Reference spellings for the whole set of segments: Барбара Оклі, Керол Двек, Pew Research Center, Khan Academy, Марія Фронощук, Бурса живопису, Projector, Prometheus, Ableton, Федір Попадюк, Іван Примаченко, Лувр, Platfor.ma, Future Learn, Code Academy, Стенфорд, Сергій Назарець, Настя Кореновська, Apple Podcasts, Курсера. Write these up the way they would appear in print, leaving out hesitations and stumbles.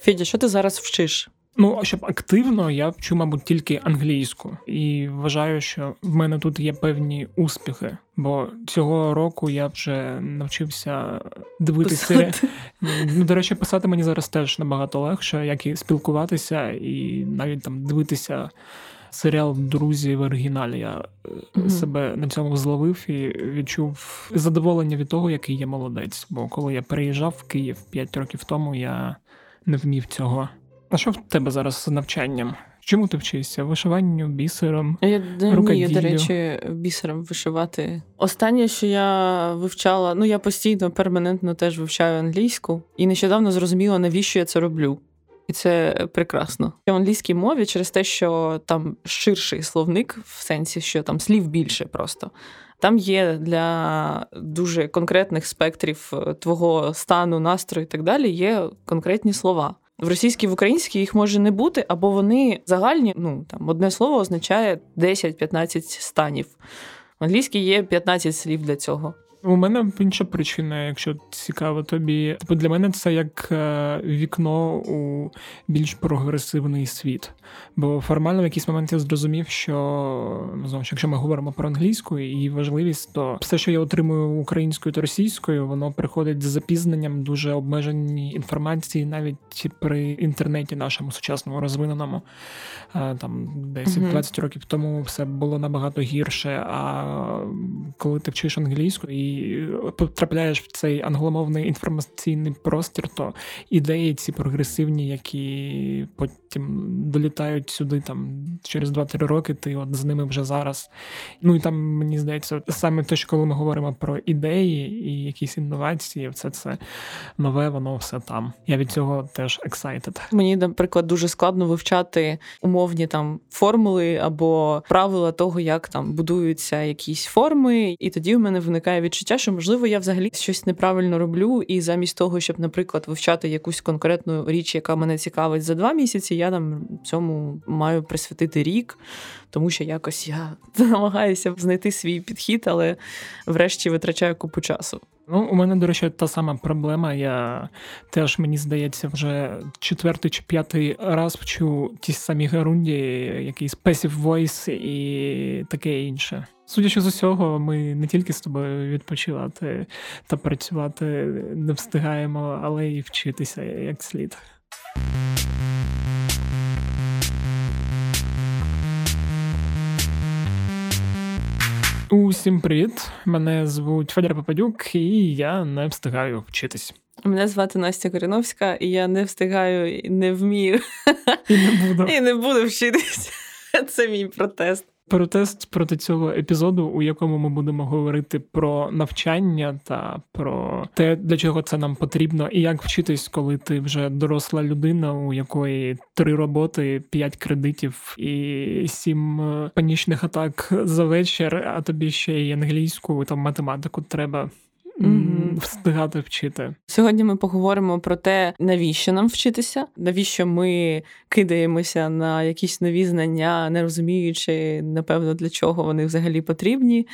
Федя, що ти зараз вчиш? Ну, щоб активно, я вчу, мабуть, тільки англійську. І вважаю, що в мене тут є певні успіхи. Бо цього року я вже навчився дивитися. Ну, до речі, писати мені зараз теж набагато легше, як і спілкуватися, і навіть там дивитися серіал «Друзі» в оригіналі. Я себе на цьому зловив і відчув задоволення від того, який я молодець. Бо коли я переїжджав в Київ 5 років тому, я не вмів цього. А що в тебе зараз з навчанням? Чому ти вчишся? Вишиванню, бісером, рукоділлю? Ні, до речі, бісером вишивати. Останнє, що я вивчала, ну я постійно, перманентно теж вивчаю англійську. І нещодавно зрозуміла, навіщо я це роблю. І це прекрасно. В англійській мові через те, що там ширший словник, в сенсі, що там слів більше просто. Там є для дуже конкретних спектрів твого стану, настрою і так далі, є конкретні слова. В російській, в українській їх може не бути, або вони загальні, ну, там, одне слово означає 10-15 станів. В англійській є 15 слів для цього. У мене інша причина, якщо цікаво тобі. Тобто для мене це як вікно у більш прогресивний світ. Бо формально в якийсь момент я зрозумів, що, знову ж, якщо ми говоримо про англійську і її важливість, то все, що я отримую українською та російською, воно приходить з запізненням, дуже обмежені інформації, навіть при інтернеті нашому сучасному розвиненому. Там 10-20 років тому все було набагато гірше. А коли ти вчиш англійську і потрапляєш в цей англомовний інформаційний простір, то ідеї ці прогресивні, які потім долітають сюди там через 2-3 роки, ти от з ними вже зараз. Ну і там, мені здається, саме те, що коли ми говоримо про ідеї і якісь інновації, все це нове, воно все там. Я від цього теж excited. Мені, наприклад, дуже складно вивчати умовні там формули або правила того, як там будуються якісь форми, і тоді в мене виникає відчуття, що, можливо, я взагалі щось неправильно роблю, і замість того, щоб, наприклад, вивчати якусь конкретну річ, яка мене цікавить за 2 місяці, я там цьому маю присвятити рік, тому що якось я намагаюся знайти свій підхід, але врешті витрачаю купу часу. Ну, у мене, до речі, та сама проблема. Я теж, мені здається, вже 4-й чи 5-й раз вчу ті самі герунді, якийсь passive voice і таке інше. Судячи з усього, ми не тільки з тобою відпочивати та працювати не встигаємо, але й вчитися як слід. Усім привіт! Мене звуть Федір Попадюк, і я не встигаю вчитись. Мене звати Настя Кореновська, і я не встигаю, і не вмію. І не буду вчитись. Це мій протест. Протест проти цього епізоду, у якому ми будемо говорити про навчання та про те, для чого це нам потрібно, і як вчитись, коли ти вже доросла людина, у якої 3 роботи, 5 кредитів і 7 панічних атак за вечір, а тобі ще й англійську, там математику треба встигати вчити. Сьогодні ми поговоримо про те, навіщо нам вчитися, навіщо ми кидаємося на якісь нові знання, не розуміючи, напевно, для чого вони взагалі потрібні,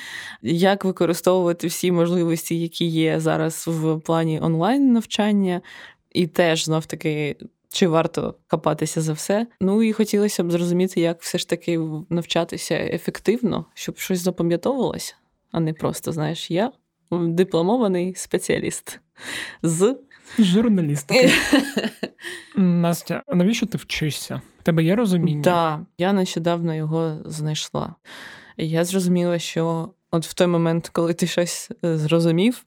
як використовувати всі можливості, які є зараз в плані онлайн-навчання, і теж, знов-таки, чи варто хапатися за все. Ну і хотілося б зрозуміти, як все ж таки навчатися ефективно, щоб щось запам'ятовувалось, а не просто, знаєш, я дипломований спеціаліст з журналістики. Настя, навіщо ти вчишся? У тебе є розуміння? Так, я нещодавно його знайшла. І я зрозуміла, що от в той момент, коли ти щось зрозумів,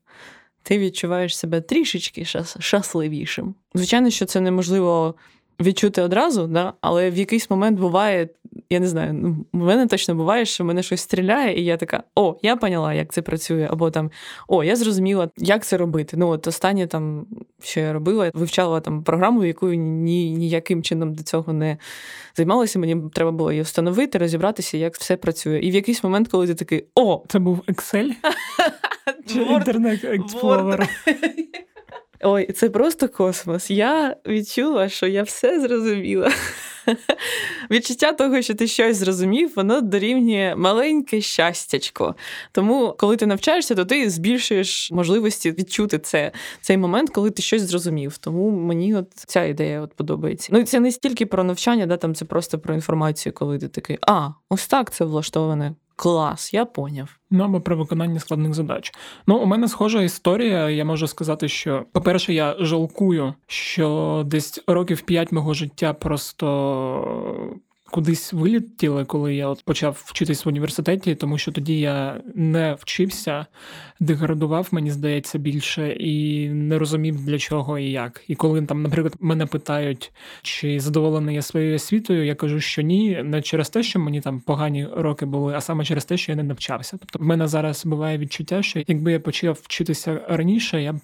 ти відчуваєш себе трішечки щасливішим. Звичайно, що це неможливо відчути одразу, да? Але в якийсь момент буває, я не знаю, в мене точно буває, що мене щось стріляє, і я така, о, я поняла, як це працює, або там, о, я зрозуміла, як це робити. Ну, от останнє там, що я робила, вивчала там програму, якою ніяким чином до цього не займалася, мені треба було її встановити, розібратися, як все працює. І в якийсь момент, коли ти такий, о! Це був Excel? Чи Internet Explorer? Ой, це просто космос. Я відчула, що я все зрозуміла. Відчуття того, що ти щось зрозумів, воно дорівнює маленьке щастячко. Тому, коли ти навчаєшся, то ти збільшуєш можливості відчути цей момент, коли ти щось зрозумів. Тому мені от ця ідея от подобається. Ну, і це не стільки про навчання, да, там це просто про інформацію, коли ти такий, ось так це влаштоване. Клас, я поняв. Ну, або про виконання складних задач. Ну, у мене схожа історія. Я можу сказати, що, по-перше, я жалкую, що десь 5 років мого життя просто кудись вилетіли, коли я почав вчитись в університеті, тому що тоді я не вчився, деградував, мені здається, більше, і не розумів, для чого і як. І коли там, наприклад, мене питають, чи задоволений я своєю освітою, я кажу, що ні, не через те, що мені там погані роки були, а саме через те, що я не навчався. Тобто в мене зараз буває відчуття, що якби я почав вчитися раніше, я б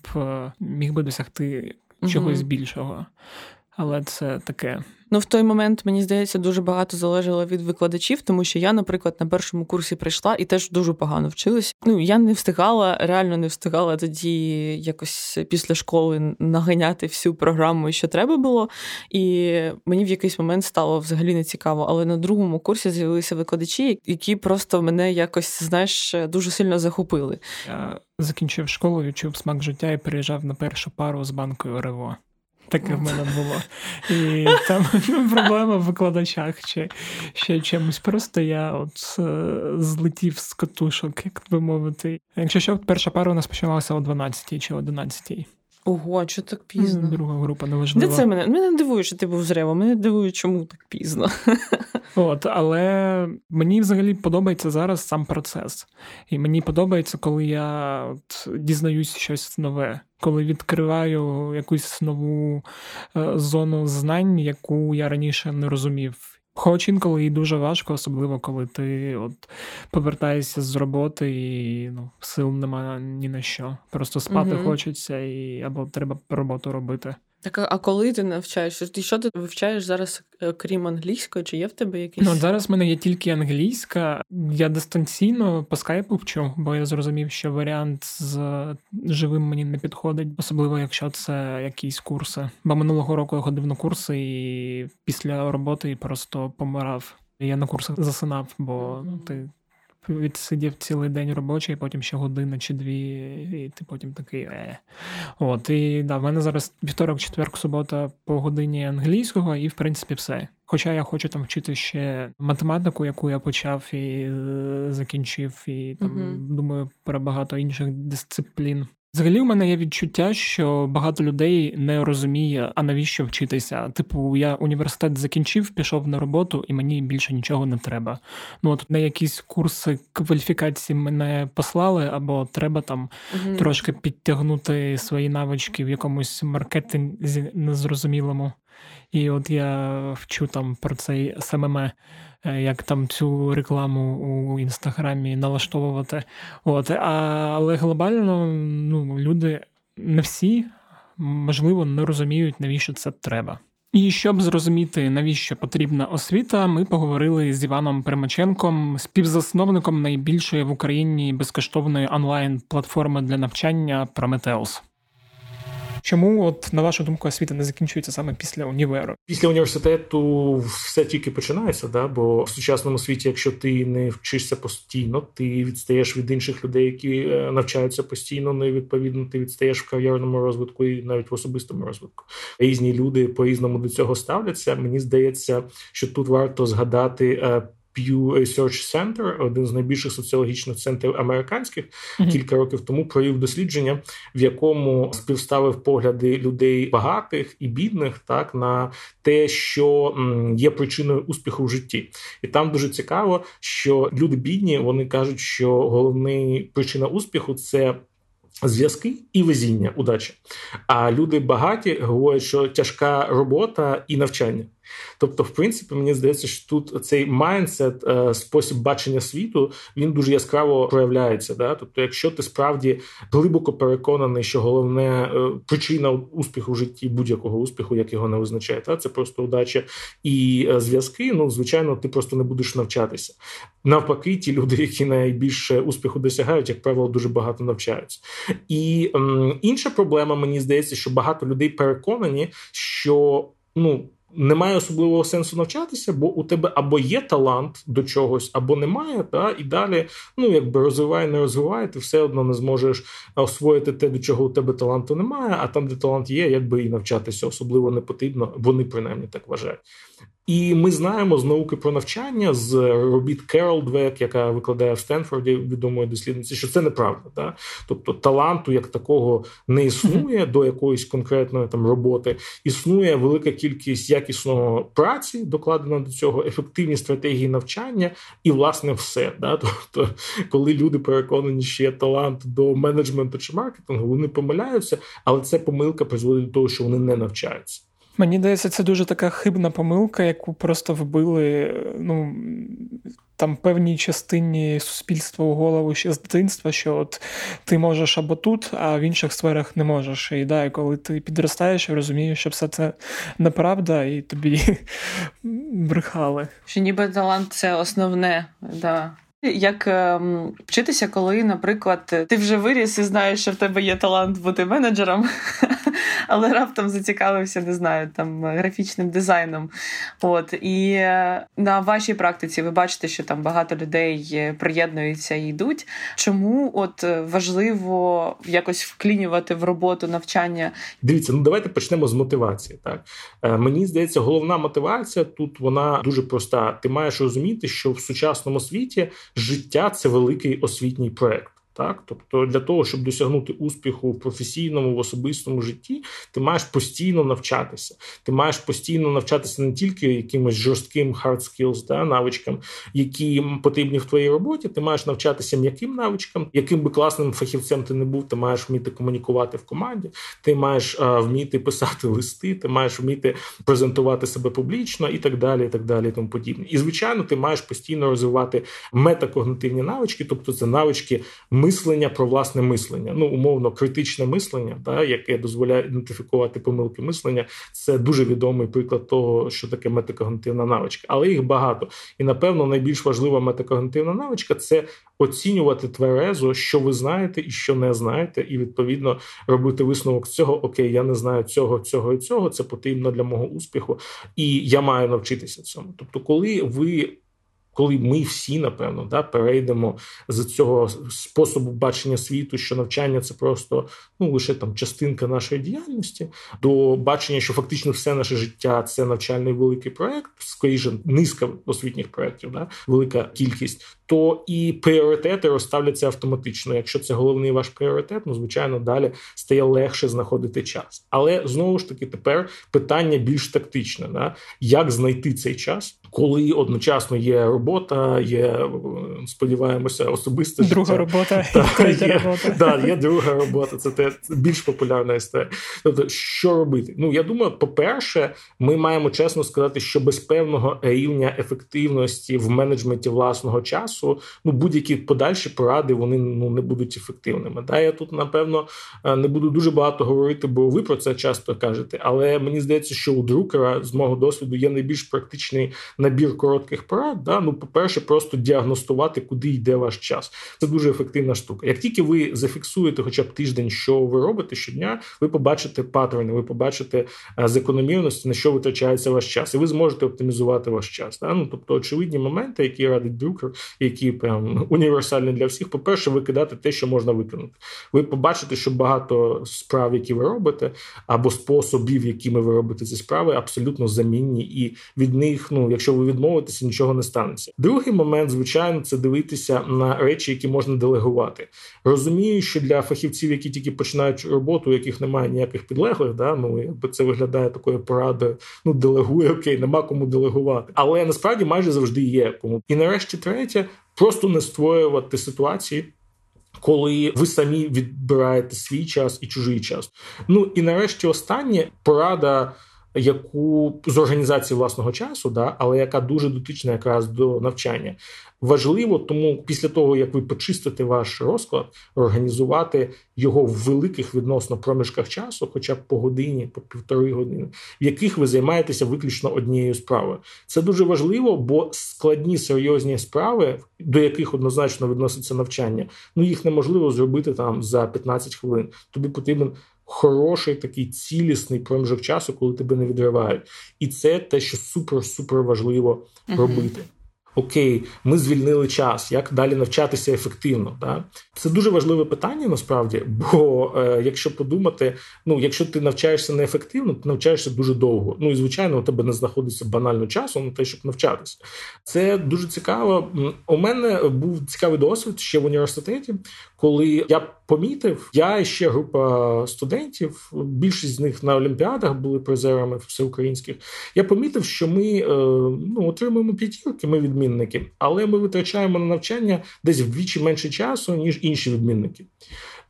міг би досягти чогось більшого. Але це таке. Ну, в той момент, мені здається, дуже багато залежало від викладачів, тому що я, наприклад, на першому курсі прийшла і теж дуже погано вчилася. Ну, я не встигала тоді якось після школи наганяти всю програму, що треба було. І мені в якийсь момент стало взагалі нецікаво. Але на другому курсі з'явилися викладачі, які просто мене якось, знаєш, дуже сильно захопили. Я закінчив школу, відчув смак життя і переїжджав на першу пару з банкою РЕВО. Таке в мене було. І там проблема в викладачах чи ще чимось. Просто я злетів з катушок, як би мовити. Якщо що, перша пара у нас починалася о 12-й чи 11-й. Ого, чого так пізно? Друга група, неважливо. Де це мене? Мене дивує, що ти був з РЕВО. Мене дивує, чому так пізно. Але мені взагалі подобається зараз сам процес. І мені подобається, коли я дізнаюсь щось нове. Коли відкриваю якусь нову зону знань, яку я раніше не розумів. Хоч інколи і дуже важко, особливо коли ти повертаєшся з роботи і сил немає ні на що. Просто спати хочеться або треба роботу робити. Так, а коли ти навчаєшся? Що ти вивчаєш зараз, крім англійської? Чи є в тебе якісь? Ну, зараз в мене є тільки англійська. Я дистанційно по скайпу вчу, бо я зрозумів, що варіант з живим мені не підходить. Особливо, якщо це якісь курси. Бо минулого року я ходив на курси і після роботи просто помирав. Я на курсах засинав, бо ти відсидів цілий день робочий, потім ще година чи дві, і ти потім такий І в мене зараз вівторок, четверг, субота по годині англійського, і в принципі все. Хоча я хочу там вчити ще математику, яку я почав і закінчив, і там думаю про багато інших дисциплін. Взагалі у мене є відчуття, що багато людей не розуміє, а навіщо вчитися. Типу, я університет закінчив, пішов на роботу, і мені більше нічого не треба. На якісь курси кваліфікації мене послали, або треба там трошки підтягнути свої навички в якомусь маркетинзі незрозумілому. І я вчу там про цей СММ, як там цю рекламу у Інстаграмі налаштовувати. Але глобально люди, не всі, можливо, не розуміють, навіщо це треба. І щоб зрозуміти, навіщо потрібна освіта, ми поговорили з Іваном Примаченком, співзасновником найбільшої в Україні безкоштовної онлайн-платформи для навчання Prometheus. Чому, на вашу думку, освіта не закінчується саме після універу? Після університету все тільки починається, да? Бо в сучасному світі, якщо ти не вчишся постійно, ти відстаєш від інших людей, які навчаються постійно, ну і відповідно ти відстаєш в кар'єрному розвитку і навіть в особистому розвитку. Різні люди по-різному до цього ставляться. Мені здається, що тут варто згадати Pew Research Center, один з найбільших соціологічних центрів американських, кілька років тому провів дослідження, в якому співставив погляди людей багатих і бідних так на те, що є причиною успіху в житті. І там дуже цікаво, що люди бідні, вони кажуть, що головна причина успіху – це зв'язки і везіння, удача. А люди багаті говорять, що тяжка робота і навчання. Тобто, в принципі, мені здається, що тут цей майндсет, спосіб бачення світу, він дуже яскраво проявляється. Да? Тобто, якщо ти справді глибоко переконаний, що головне причина успіху в житті, будь-якого успіху, як його не визначає, це просто удача і зв'язки, звичайно, ти просто не будеш навчатися. Навпаки, ті люди, які найбільше успіху досягають, як правило, дуже багато навчаються. І інша проблема, мені здається, що багато людей переконані, що немає особливого сенсу навчатися, бо у тебе або є талант до чогось, або немає, та, і далі, розвивай, не розвивай, ти все одно не зможеш освоїти те, до чого у тебе таланту немає, а там, де талант є, і навчатися особливо не потрібно, вони принаймні так вважають. І ми знаємо з науки про навчання, з робіт Керол Двек, яка викладає в Стенфорді, відомої дослідниці, що це неправда. Да? Тобто таланту як такого не існує до якоїсь конкретної там роботи. Існує велика кількість якісного праці, докладено до цього, ефективні стратегії навчання і, власне, все. Да? Тобто, коли люди переконані, що є талант до менеджменту чи маркетингу, вони помиляються, але ця помилка призводить до того, що вони не навчаються. Мені здається, це дуже така хибна помилка, яку просто вбили, там певній частині суспільства у голову ще з дитинства, що от ти можеш або тут, а в інших сферах не можеш. І да, коли ти підростаєш, розумієш, що все це неправда, і тобі брехали. Що ніби талант – це основне, да. Як вчитися, коли, наприклад, ти вже виріс і знаєш, що в тебе є талант бути менеджером, але раптом зацікавився, не знаю, там графічним дизайном. От і на вашій практиці ви бачите, що там багато людей приєднуються і йдуть. Чому от важливо якось вклінювати в роботу навчання? Дивіться, давайте почнемо з мотивації. Так, мені здається, головна мотивація тут вона дуже проста. Ти маєш розуміти, що в сучасному світі життя – це великий освітній проєкт. Так? Тобто для того, щоб досягнути успіху в професійному, в особистому житті, ти маєш постійно навчатися. Ти маєш постійно навчатися не тільки якимось жорстким hard skills, да, навичкам, які потрібні в твоїй роботі, ти маєш навчатися м'яким навичкам, яким би класним фахівцем ти не був, ти маєш вміти комунікувати в команді, ти маєш вміти писати листи, ти маєш вміти презентувати себе публічно і так далі, і тому подібне. І, звичайно, ти маєш постійно розвивати метакогнитивні навички, тобто це навички мислення про власне мислення. Умовно, критичне мислення, та, яке дозволяє ідентифікувати помилки мислення, це дуже відомий приклад того, що таке метакогнитивна навичка. Але їх багато. І, напевно, найбільш важлива метакогнитивна навичка – це оцінювати тверезо, що ви знаєте і що не знаєте, і, відповідно, робити висновок цього, окей, я не знаю цього і цього, це потрібно для мого успіху, і я маю навчитися цьому. Тобто, коли ми всі, напевно, перейдемо з цього способу бачення світу, що навчання – це просто лише там частинка нашої діяльності, до бачення, що фактично все наше життя – це навчальний великий проєкт, скоріше низка освітніх проєктів, велика кількість, то і пріоритети розставляться автоматично. Якщо це головний ваш пріоритет, звичайно, далі стає легше знаходити час. Але, знову ж таки, тепер питання більш тактичне. Як знайти цей час, коли одночасно є робота, є, сподіваємося, особисте життя. Друга робота, третя робота. Так, є друга робота, це те більш популярна історія. Тобто, що робити? Я думаю, по-перше, ми маємо чесно сказати, що без певного рівня ефективності в менеджменті власного часу будь-які подальші поради, вони не будуть ефективними. Да? Я тут, напевно, не буду дуже багато говорити, бо ви про це часто кажете, але мені здається, що у друкера, з мого досвіду, є найбільш практичний набір коротких порад. Да? По-перше, просто діагностувати, куди йде ваш час. Це дуже ефективна штука. Як тільки ви зафіксуєте хоча б тиждень, що ви робите щодня, ви побачите паттерни, ви побачите закономірності, на що витрачається ваш час. І ви зможете оптимізувати ваш час. Да? Тобто, очевидні моменти, які радить друкер, які прям універсальні для всіх. По-перше, викидати те, що можна викинути. Ви побачите, що багато справ, які ви робите, або способів, якими ви робите ці справи, абсолютно замінні. І від них, якщо ви відмовитеся, нічого не станеться. Другий момент, звичайно, це дивитися на речі, які можна делегувати. Розумію, що для фахівців, які тільки починають роботу, у яких немає ніяких підлеглих, це виглядає такою порадою, делегує, окей, нема кому делегувати. Але насправді майже завжди є кому. І нарешті третє, просто не створювати ситуації, коли ви самі відбираєте свій час і чужий час. І нарешті останнє порада, яку з організації власного часу, але яка дуже дотична якраз до навчання. Важливо, тому після того, як ви почистите ваш розклад, організувати його в великих відносно проміжках часу, хоча б по годині, по півтори години, в яких ви займаєтеся виключно однією справою. Це дуже важливо, бо складні, серйозні справи, до яких однозначно відноситься навчання, їх неможливо зробити там за 15 хвилин. Тобі потрібен хороший такий цілісний проміжок часу, коли тебе не відривають. І це те, що супер-супер важливо робити. Окей, ми звільнили час, як далі навчатися ефективно? Да? Це дуже важливе питання, насправді, бо якщо подумати, якщо ти навчаєшся неефективно, ти навчаєшся дуже довго. І, звичайно, у тебе не знаходиться банально часу на те, щоб навчатися. Це дуже цікаво. У мене був цікавий досвід ще в університеті, коли я помітив, я і ще група студентів, більшість з них на олімпіадах були призерами всеукраїнських, я помітив, що ми отримуємо п'ятірки, ми відмінюємо. Але ми витрачаємо на навчання десь вдвічі менше часу, ніж інші відмінники.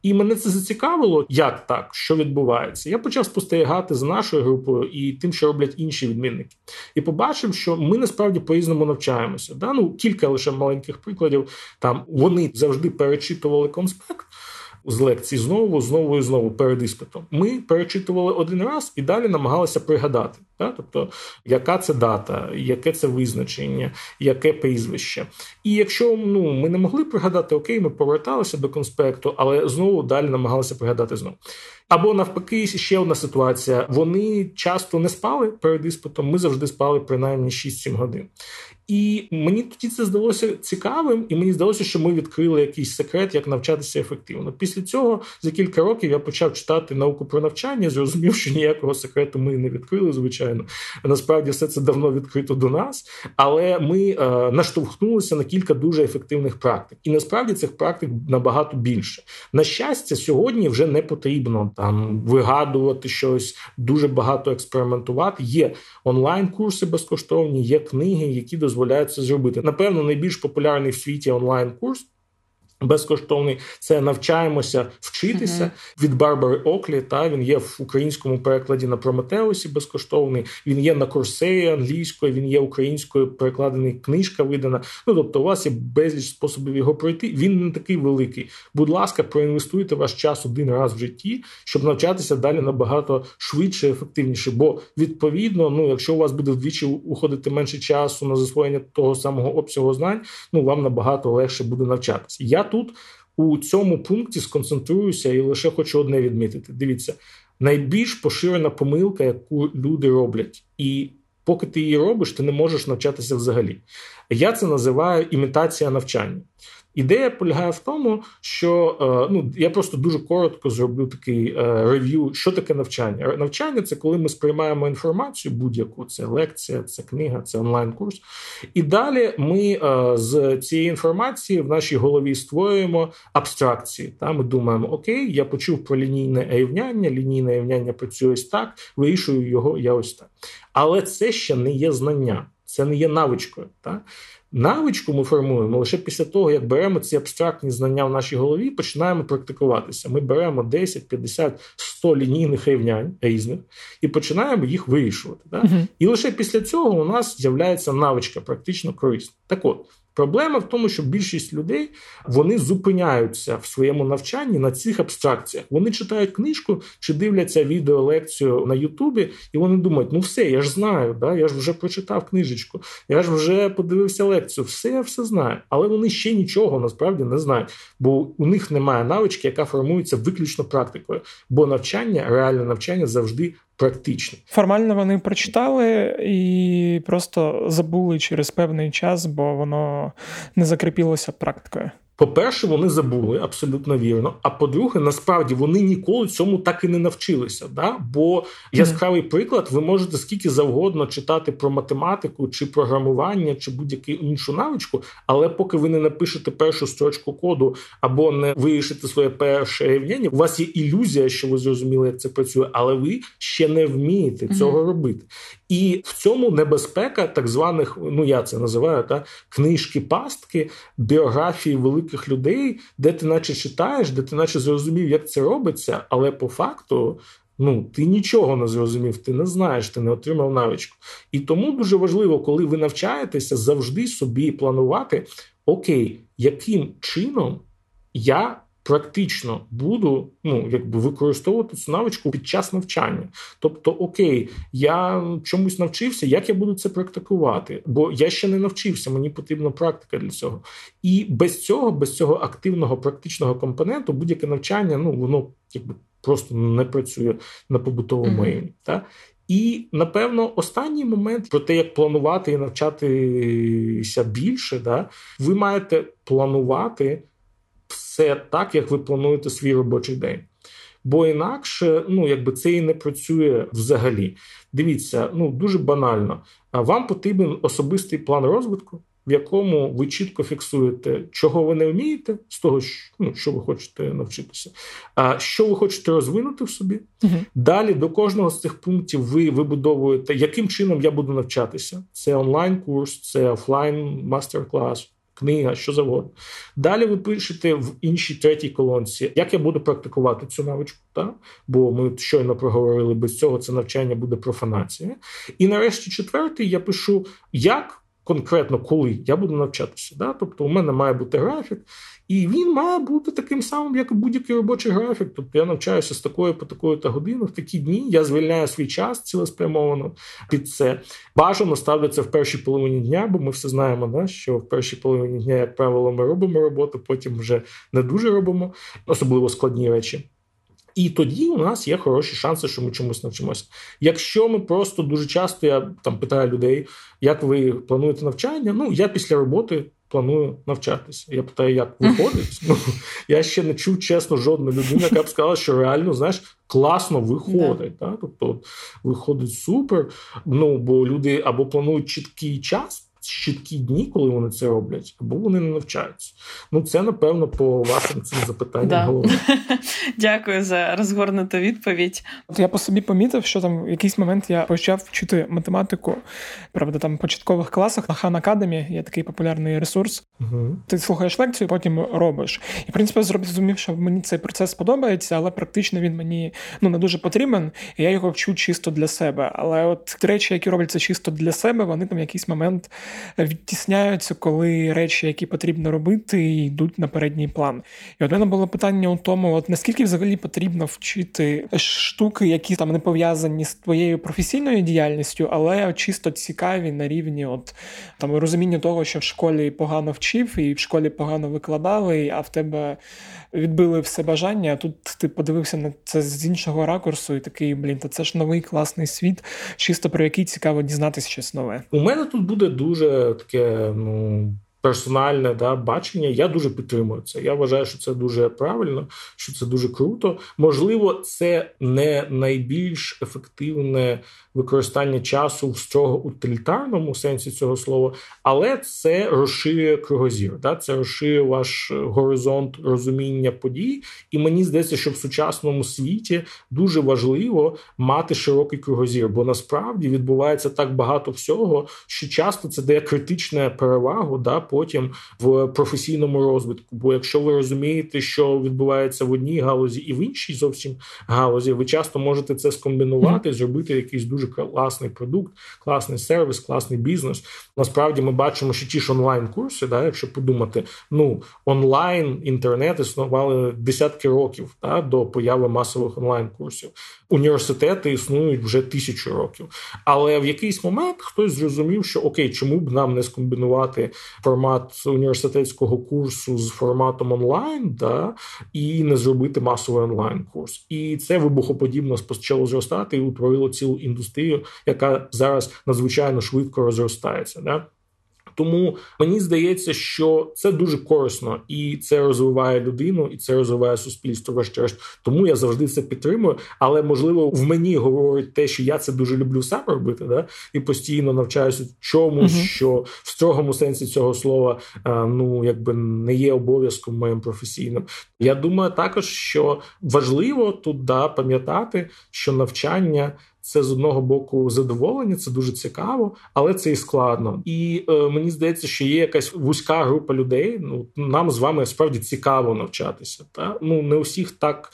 І мене це зацікавило, як так, що відбувається. Я почав спостерігати за нашою групою і тим, що роблять інші відмінники. І побачив, що ми насправді по-різному навчаємося. Да? Кілька лише маленьких прикладів. Там вони завжди перечитували конспект з лекцій знову і знову перед іспитом. Ми перечитували один раз і далі намагалися пригадати. Да? Тобто, яка це дата, яке це визначення, яке прізвище. І якщо ми не могли пригадати, окей, ми поверталися до конспекту, але знову далі намагалися пригадати знову. Або навпаки, ще одна ситуація. Вони часто не спали перед іспитом, ми завжди спали принаймні 6-7 годин. І мені тоді це здалося цікавим, і мені здалося, що ми відкрили якийсь секрет, як навчатися ефективно. Після цього за кілька років я почав читати науку про навчання, зрозумів, що ніякого секрету ми не відкрили, звичайно. Насправді все це давно відкрито до нас, але ми наштовхнулися на кілька дуже ефективних практик. І насправді цих практик набагато більше. На щастя, сьогодні вже не потрібно вигадувати щось, дуже багато експериментувати. Є онлайн-курси безкоштовні, є книги, які дозволяють це зробити. Напевно, найбільш популярний в світі онлайн-курс безкоштовний – це «Навчаємося вчитися» від Барбари Оклі. Та, він є в українському перекладі на Prometheus безкоштовний, він є на Курсері англійською, він є українською перекладений, книжка видана. Тобто у вас є безліч способів його пройти. Він не такий великий. Будь ласка, проінвестуйте ваш час один раз в житті, щоб навчатися далі набагато швидше, ефективніше. Бо, відповідно, якщо у вас буде вдвічі уходити менше часу на засвоєння того самого обсягу знань, вам набагато легше буде навчатися. Я тут у цьому пункті сконцентруюся і лише хочу одне відмітити. Дивіться, найбільш поширена помилка, яку люди роблять. І поки ти її робиш, ти не можеш навчатися взагалі. Я це називаю імітація навчання. Ідея полягає в тому, що я просто дуже коротко зроблю такий рев'ю, що таке навчання. Навчання – це коли ми сприймаємо інформацію будь-яку, це лекція, це книга, це онлайн-курс. І далі ми з цієї інформації в нашій голові створюємо абстракції. Ми думаємо, окей, я почув про лінійне рівняння працює ось так, вирішую його я ось так. Але це ще не є знання, це не є навичкою, так? Навичку ми формуємо лише після того, як беремо ці абстрактні знання в нашій голові і починаємо практикуватися. Ми беремо 10, 50, 100 лінійних рівнянь різних і починаємо їх вирішувати. Да? І лише після цього у нас з'являється навичка практично корисна. Так от, проблема в тому, що більшість людей, вони зупиняються в своєму навчанні на цих абстракціях. Вони читають книжку чи дивляться відеолекцію на Ютубі, і вони думають, все, я ж знаю, да? Я ж вже прочитав книжечку, я ж вже подивився лекцію, все знаю. Але вони ще нічого насправді не знають, бо у них немає навички, яка формується виключно практикою. Бо навчання, реальне навчання завжди практично. Формально вони прочитали і просто забули через певний час, бо воно не закріпилося практикою. По-перше, вони забули, абсолютно вірно. А по-друге, насправді, вони ніколи цьому так і не навчилися. Да? Бо яскравий приклад, ви можете скільки завгодно читати про математику, чи програмування, чи будь-яку іншу навичку, але поки ви не напишете першу строчку коду або не вирішите своє перше рівняння, у вас є ілюзія, що ви зрозуміли, як це працює, але ви ще не вмієте цього робити. І в цьому небезпека так званих, я це називаю, та, книжки-пастки, біографії великих людей, де ти наче читаєш, де ти наче зрозумів, як це робиться, але по факту ти нічого не зрозумів, ти не знаєш, ти не отримав навичку. І тому дуже важливо, коли ви навчаєтеся, завжди собі планувати, окей, яким чином я практично буду використовувати цю навичку під час навчання. Тобто, окей, я чомусь навчився, як я буду це практикувати? Бо я ще не навчився, мені потрібна практика для цього. І без цього активного практичного компоненту будь-яке навчання, воно просто не працює на побутовому рівні. Та? І, напевно, останній момент про те, як планувати і навчатися більше, да? Ви маєте планувати все так, як ви плануєте свій робочий день. Бо інакше, це і не працює взагалі. Дивіться, дуже банально. Вам потрібен особистий план розвитку, в якому ви чітко фіксуєте, чого ви не вмієте, з того, що ви хочете навчитися, що ви хочете розвинути в собі. Далі до кожного з цих пунктів ви вибудовуєте, яким чином я буду навчатися. Це онлайн-курс, це офлайн-мастер-клас, книга, що завгодно. Далі ви пишете в іншій третій колонці, як я буду практикувати цю навичку, та? Бо ми щойно проговорили, без цього це навчання буде профанація. І нарешті четвертий я пишу, як конкретно, коли я буду навчатися. Да? Тобто у мене має бути графік, і він має бути таким самим, як і будь-який робочий графік. Тобто я навчаюся з такої по такої та години, в такі дні, я звільняю свій час цілеспрямовано під це. Бажано ставляться в першій половині дня, бо ми все знаємо, да? Що в першій половині дня, як правило, ми робимо роботу, потім вже не дуже робимо, особливо складні речі. І тоді у нас є хороші шанси, що ми чомусь навчимося. Якщо ми просто дуже часто, я питаю людей, як ви плануєте навчання, я після роботи планую навчатися. Я питаю, як виходить? Я ще не чув, чесно, жодної людини, яка б сказала, що реально, класно виходить. Да. Да? Тобто виходить супер, бо люди або планують чіткий час, чіткі дні, коли вони це роблять, або вони не навчаються. Це, напевно, по вашим цим запитанням головне. Дякую за розгорнуту відповідь. Я по собі помітив, що в якийсь момент я почав вчити математику, правда, в початкових класах. На Khan Academy є такий популярний ресурс. Угу. Ти слухаєш лекцію, потім робиш. І, в принципі, зрозумів, що мені цей процес подобається, але практично він мені не дуже потрібен, і я його вчу чисто для себе. Але от речі, які робляться чисто для себе, вони в якийсь момент відтісняються, коли речі, які потрібно робити, йдуть на передній план. І от в мене було питання у тому, наскільки взагалі потрібно вчити штуки, які не пов'язані з твоєю професійною діяльністю, але чисто цікаві на рівні розуміння того, що в школі погано вчив і в школі погано викладали, а в тебе відбили все бажання, а тут ти подивився на це з іншого ракурсу і такий, та це ж новий класний світ, чисто про який цікаво дізнатися щось нове. У мене тут буде дуже таке, персональне бачення. Я дуже підтримую це. Я вважаю, що це дуже правильно, що це дуже круто. Можливо, це не найбільш ефективне використання часу в строго утилітарному сенсі цього слова, але це розширює кругозір, це розширює ваш горизонт розуміння подій. І мені здається, що в сучасному світі дуже важливо мати широкий кругозір, бо насправді відбувається так багато всього, що часто це дає критичну перевагу потім в професійному розвитку. Бо якщо ви розумієте, що відбувається в одній галузі і в іншій зовсім галузі, ви часто можете це скомбінувати, зробити якийсь дуже класний продукт, класний сервіс, класний бізнес. Насправді ми бачимо, що ті ж онлайн-курси, якщо подумати, онлайн, інтернет існували десятки років до появи масових онлайн-курсів. Університети існують вже 1000 років. Але в якийсь момент хтось зрозумів, що окей, чому б нам не скомбінувати формат університетського курсу з форматом онлайн, і не зробити масовий онлайн-курс. І це вибухоподібно почало зростати і утворило цілу індустрію, яка зараз надзвичайно швидко розростається. Да? Тому мені здається, що це дуже корисно, і це розвиває людину, і це розвиває суспільство, врешті-решт. Тому я завжди це підтримую, але, можливо, в мені говорить те, що я це дуже люблю сам робити, і постійно навчаюся чомусь, що в строгому сенсі цього слова не є обов'язком моїм професійним. Я думаю також, що важливо тут пам'ятати, що навчання – це, з одного боку, задоволення, це дуже цікаво, але це і складно. І мені здається, що є якась вузька група людей, нам з вами справді цікаво навчатися. Та? Не у всіх так,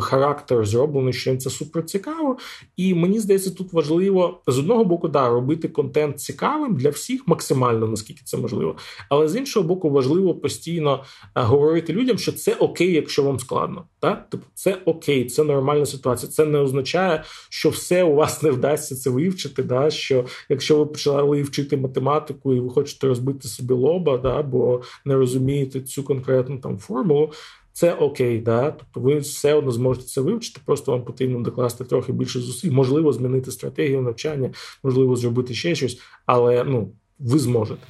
характер зроблений, що їм це супер цікаво. І мені здається, тут важливо, з одного боку, робити контент цікавим для всіх максимально, наскільки це можливо. Але з іншого боку, важливо постійно говорити людям, що це окей, якщо вам складно. Та? Тобто, це окей, це нормальна ситуація. Це не означає, що все у вас не вдасться це вивчити, що якщо ви почали вчити математику і ви хочете розбити собі лоба, бо не розумієте цю конкретну формулу, це окей, да? Тобто ви все одно зможете це вивчити, просто вам потрібно докласти трохи більше зусиль, можливо, змінити стратегію навчання, можливо, зробити ще щось, але ви зможете.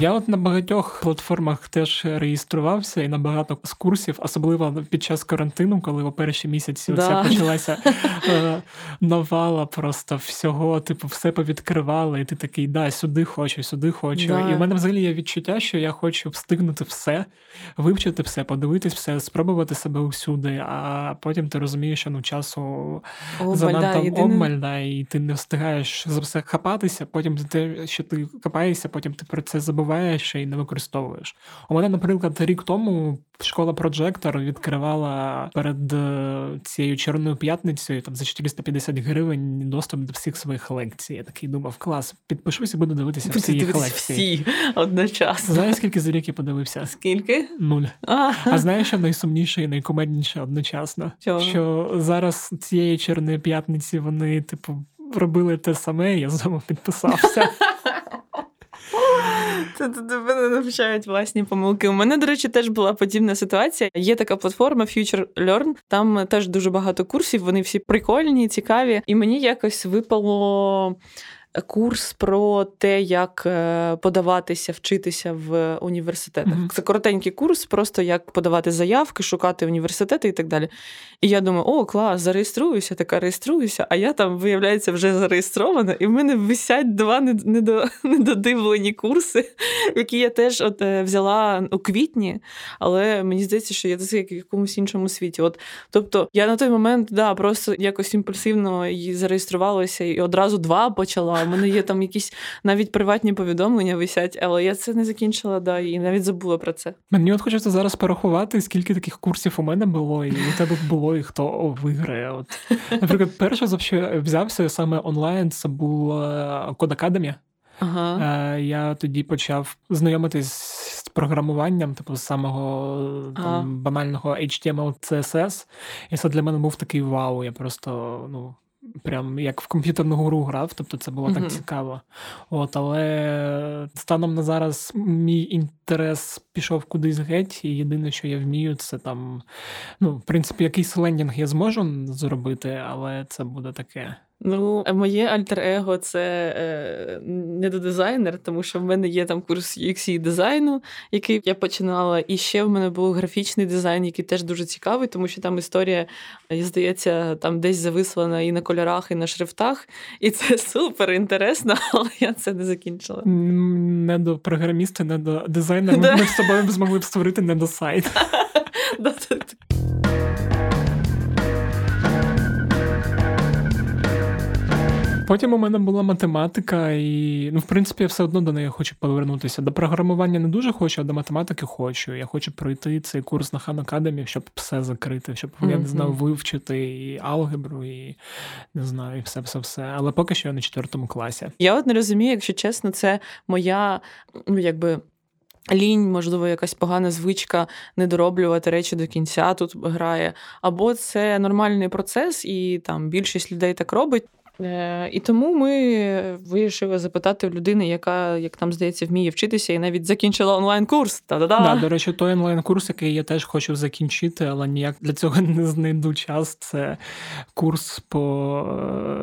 Я на багатьох платформах теж реєструвався і на багато з курсів, особливо під час карантину, коли в перші місяці оця почалася навала просто всього, все повідкривали, і ти такий, сюди хочу. Да. І в мене взагалі є відчуття, що я хочу встигнути все, вивчити все, подивитись все, спробувати себе усюди, а потім ти розумієш, що часу занадто обмаль, і ти не встигаєш за все хапатися, потім те, що ти хапаєшся, потім ти про це забуваєш і не використовуєш. У мене, наприклад, рік тому школа Projector відкривала перед цією Чорною п'ятницею там за 450 гривень доступ до всіх своїх лекцій. Я такий думав, клас, підпишусь і буду дивитися всі їх лекції. Одночасно. Знаєш, скільки за рік я подивився? Скільки? 0. А знаєш, що найсумніше і найкомедніше одночасно? Чого? Що зараз цієї Чорної п'ятниці вони, робили те саме, я знову підписався. Мене навчають власні помилки. У мене, до речі, теж була подібна ситуація. Є така платформа Future Learn, там теж дуже багато курсів, вони всі прикольні, цікаві. І мені якось випало курс про те, як подаватися, вчитися в університетах. Mm-hmm. Це коротенький курс, просто як подавати заявки, шукати університети і так далі. І я думаю, о, клас, зареєструюся, а я там, виявляється, вже зареєстрована, і в мене висять 2 недодивлені курси, які я теж взяла у квітні, але мені здається, що я десь як в якомусь іншому світі. Тобто я на той момент, просто якось імпульсивно і зареєструвалася, і одразу 2 почала. У мене є там якісь навіть приватні повідомлення висять, але я це не закінчила, і навіть забула про це. Мені хочеться зараз порахувати, скільки таких курсів у мене було, і у тебе було, і хто виграє. Наприклад, перше, за що взявся саме онлайн, це була Code Academy. Ага. Я тоді почав знайомитись з програмуванням, з самого банального HTML, CSS. І це для мене був такий вау, я просто, прям як в комп'ютерну гру грав, тобто це було так цікаво. Але станом на зараз мій інтерес пішов кудись геть, і єдине, що я вмію, це в принципі, якийсь лендінг я зможу зробити, але це буде таке. Моє альтер-его – це недодизайнер, тому що в мене є там курс UX-дизайну, який я починала, і ще в мене був графічний дизайн, який теж дуже цікавий, тому що там історія, здається, там десь зависла і на кольорах, і на шрифтах, і це супер інтересно, але я це не закінчила. Не до програміста, не до дизайнера, ми з собою змогли б створити не до сайт. Потім у мене була математика, і, в принципі, я все одно до неї хочу повернутися. До програмування не дуже хочу, а до математики хочу. Я хочу пройти цей курс на Khan Academy, щоб все закрити, щоб, я не знаю, вивчити і алгебру, і, не знаю, і все. Але поки що я на 4 класі. Я не розумію, якщо чесно, це моя, лінь, можливо, якась погана звичка не дороблювати речі до кінця тут грає. Або це нормальний процес, і там більшість людей так робить. І тому ми вирішили запитати в людини, яка, як нам здається, вміє вчитися і навіть закінчила онлайн-курс. Та-да-да. До речі, той онлайн-курс, який я теж хочу закінчити, але ніяк для цього не знайду час, це курс по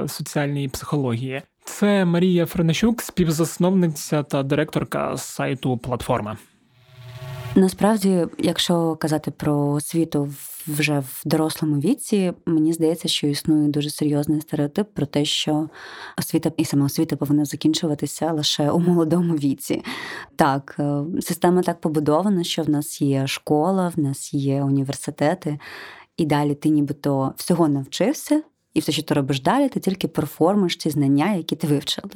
соціальній психології. Це Марія Фронощук, співзасновниця та директорка сайту Platfor.ma. Насправді, якщо казати про освіту вже в дорослому віці, мені здається, що існує дуже серйозний стереотип про те, що освіта і самоосвіта повинна закінчуватися лише у молодому віці. Так, система так побудована, що в нас є школа, в нас є університети, і далі ти нібито всього навчився, і все, що ти робиш далі, ти тільки перформуєш ті знання, які ти вивчила.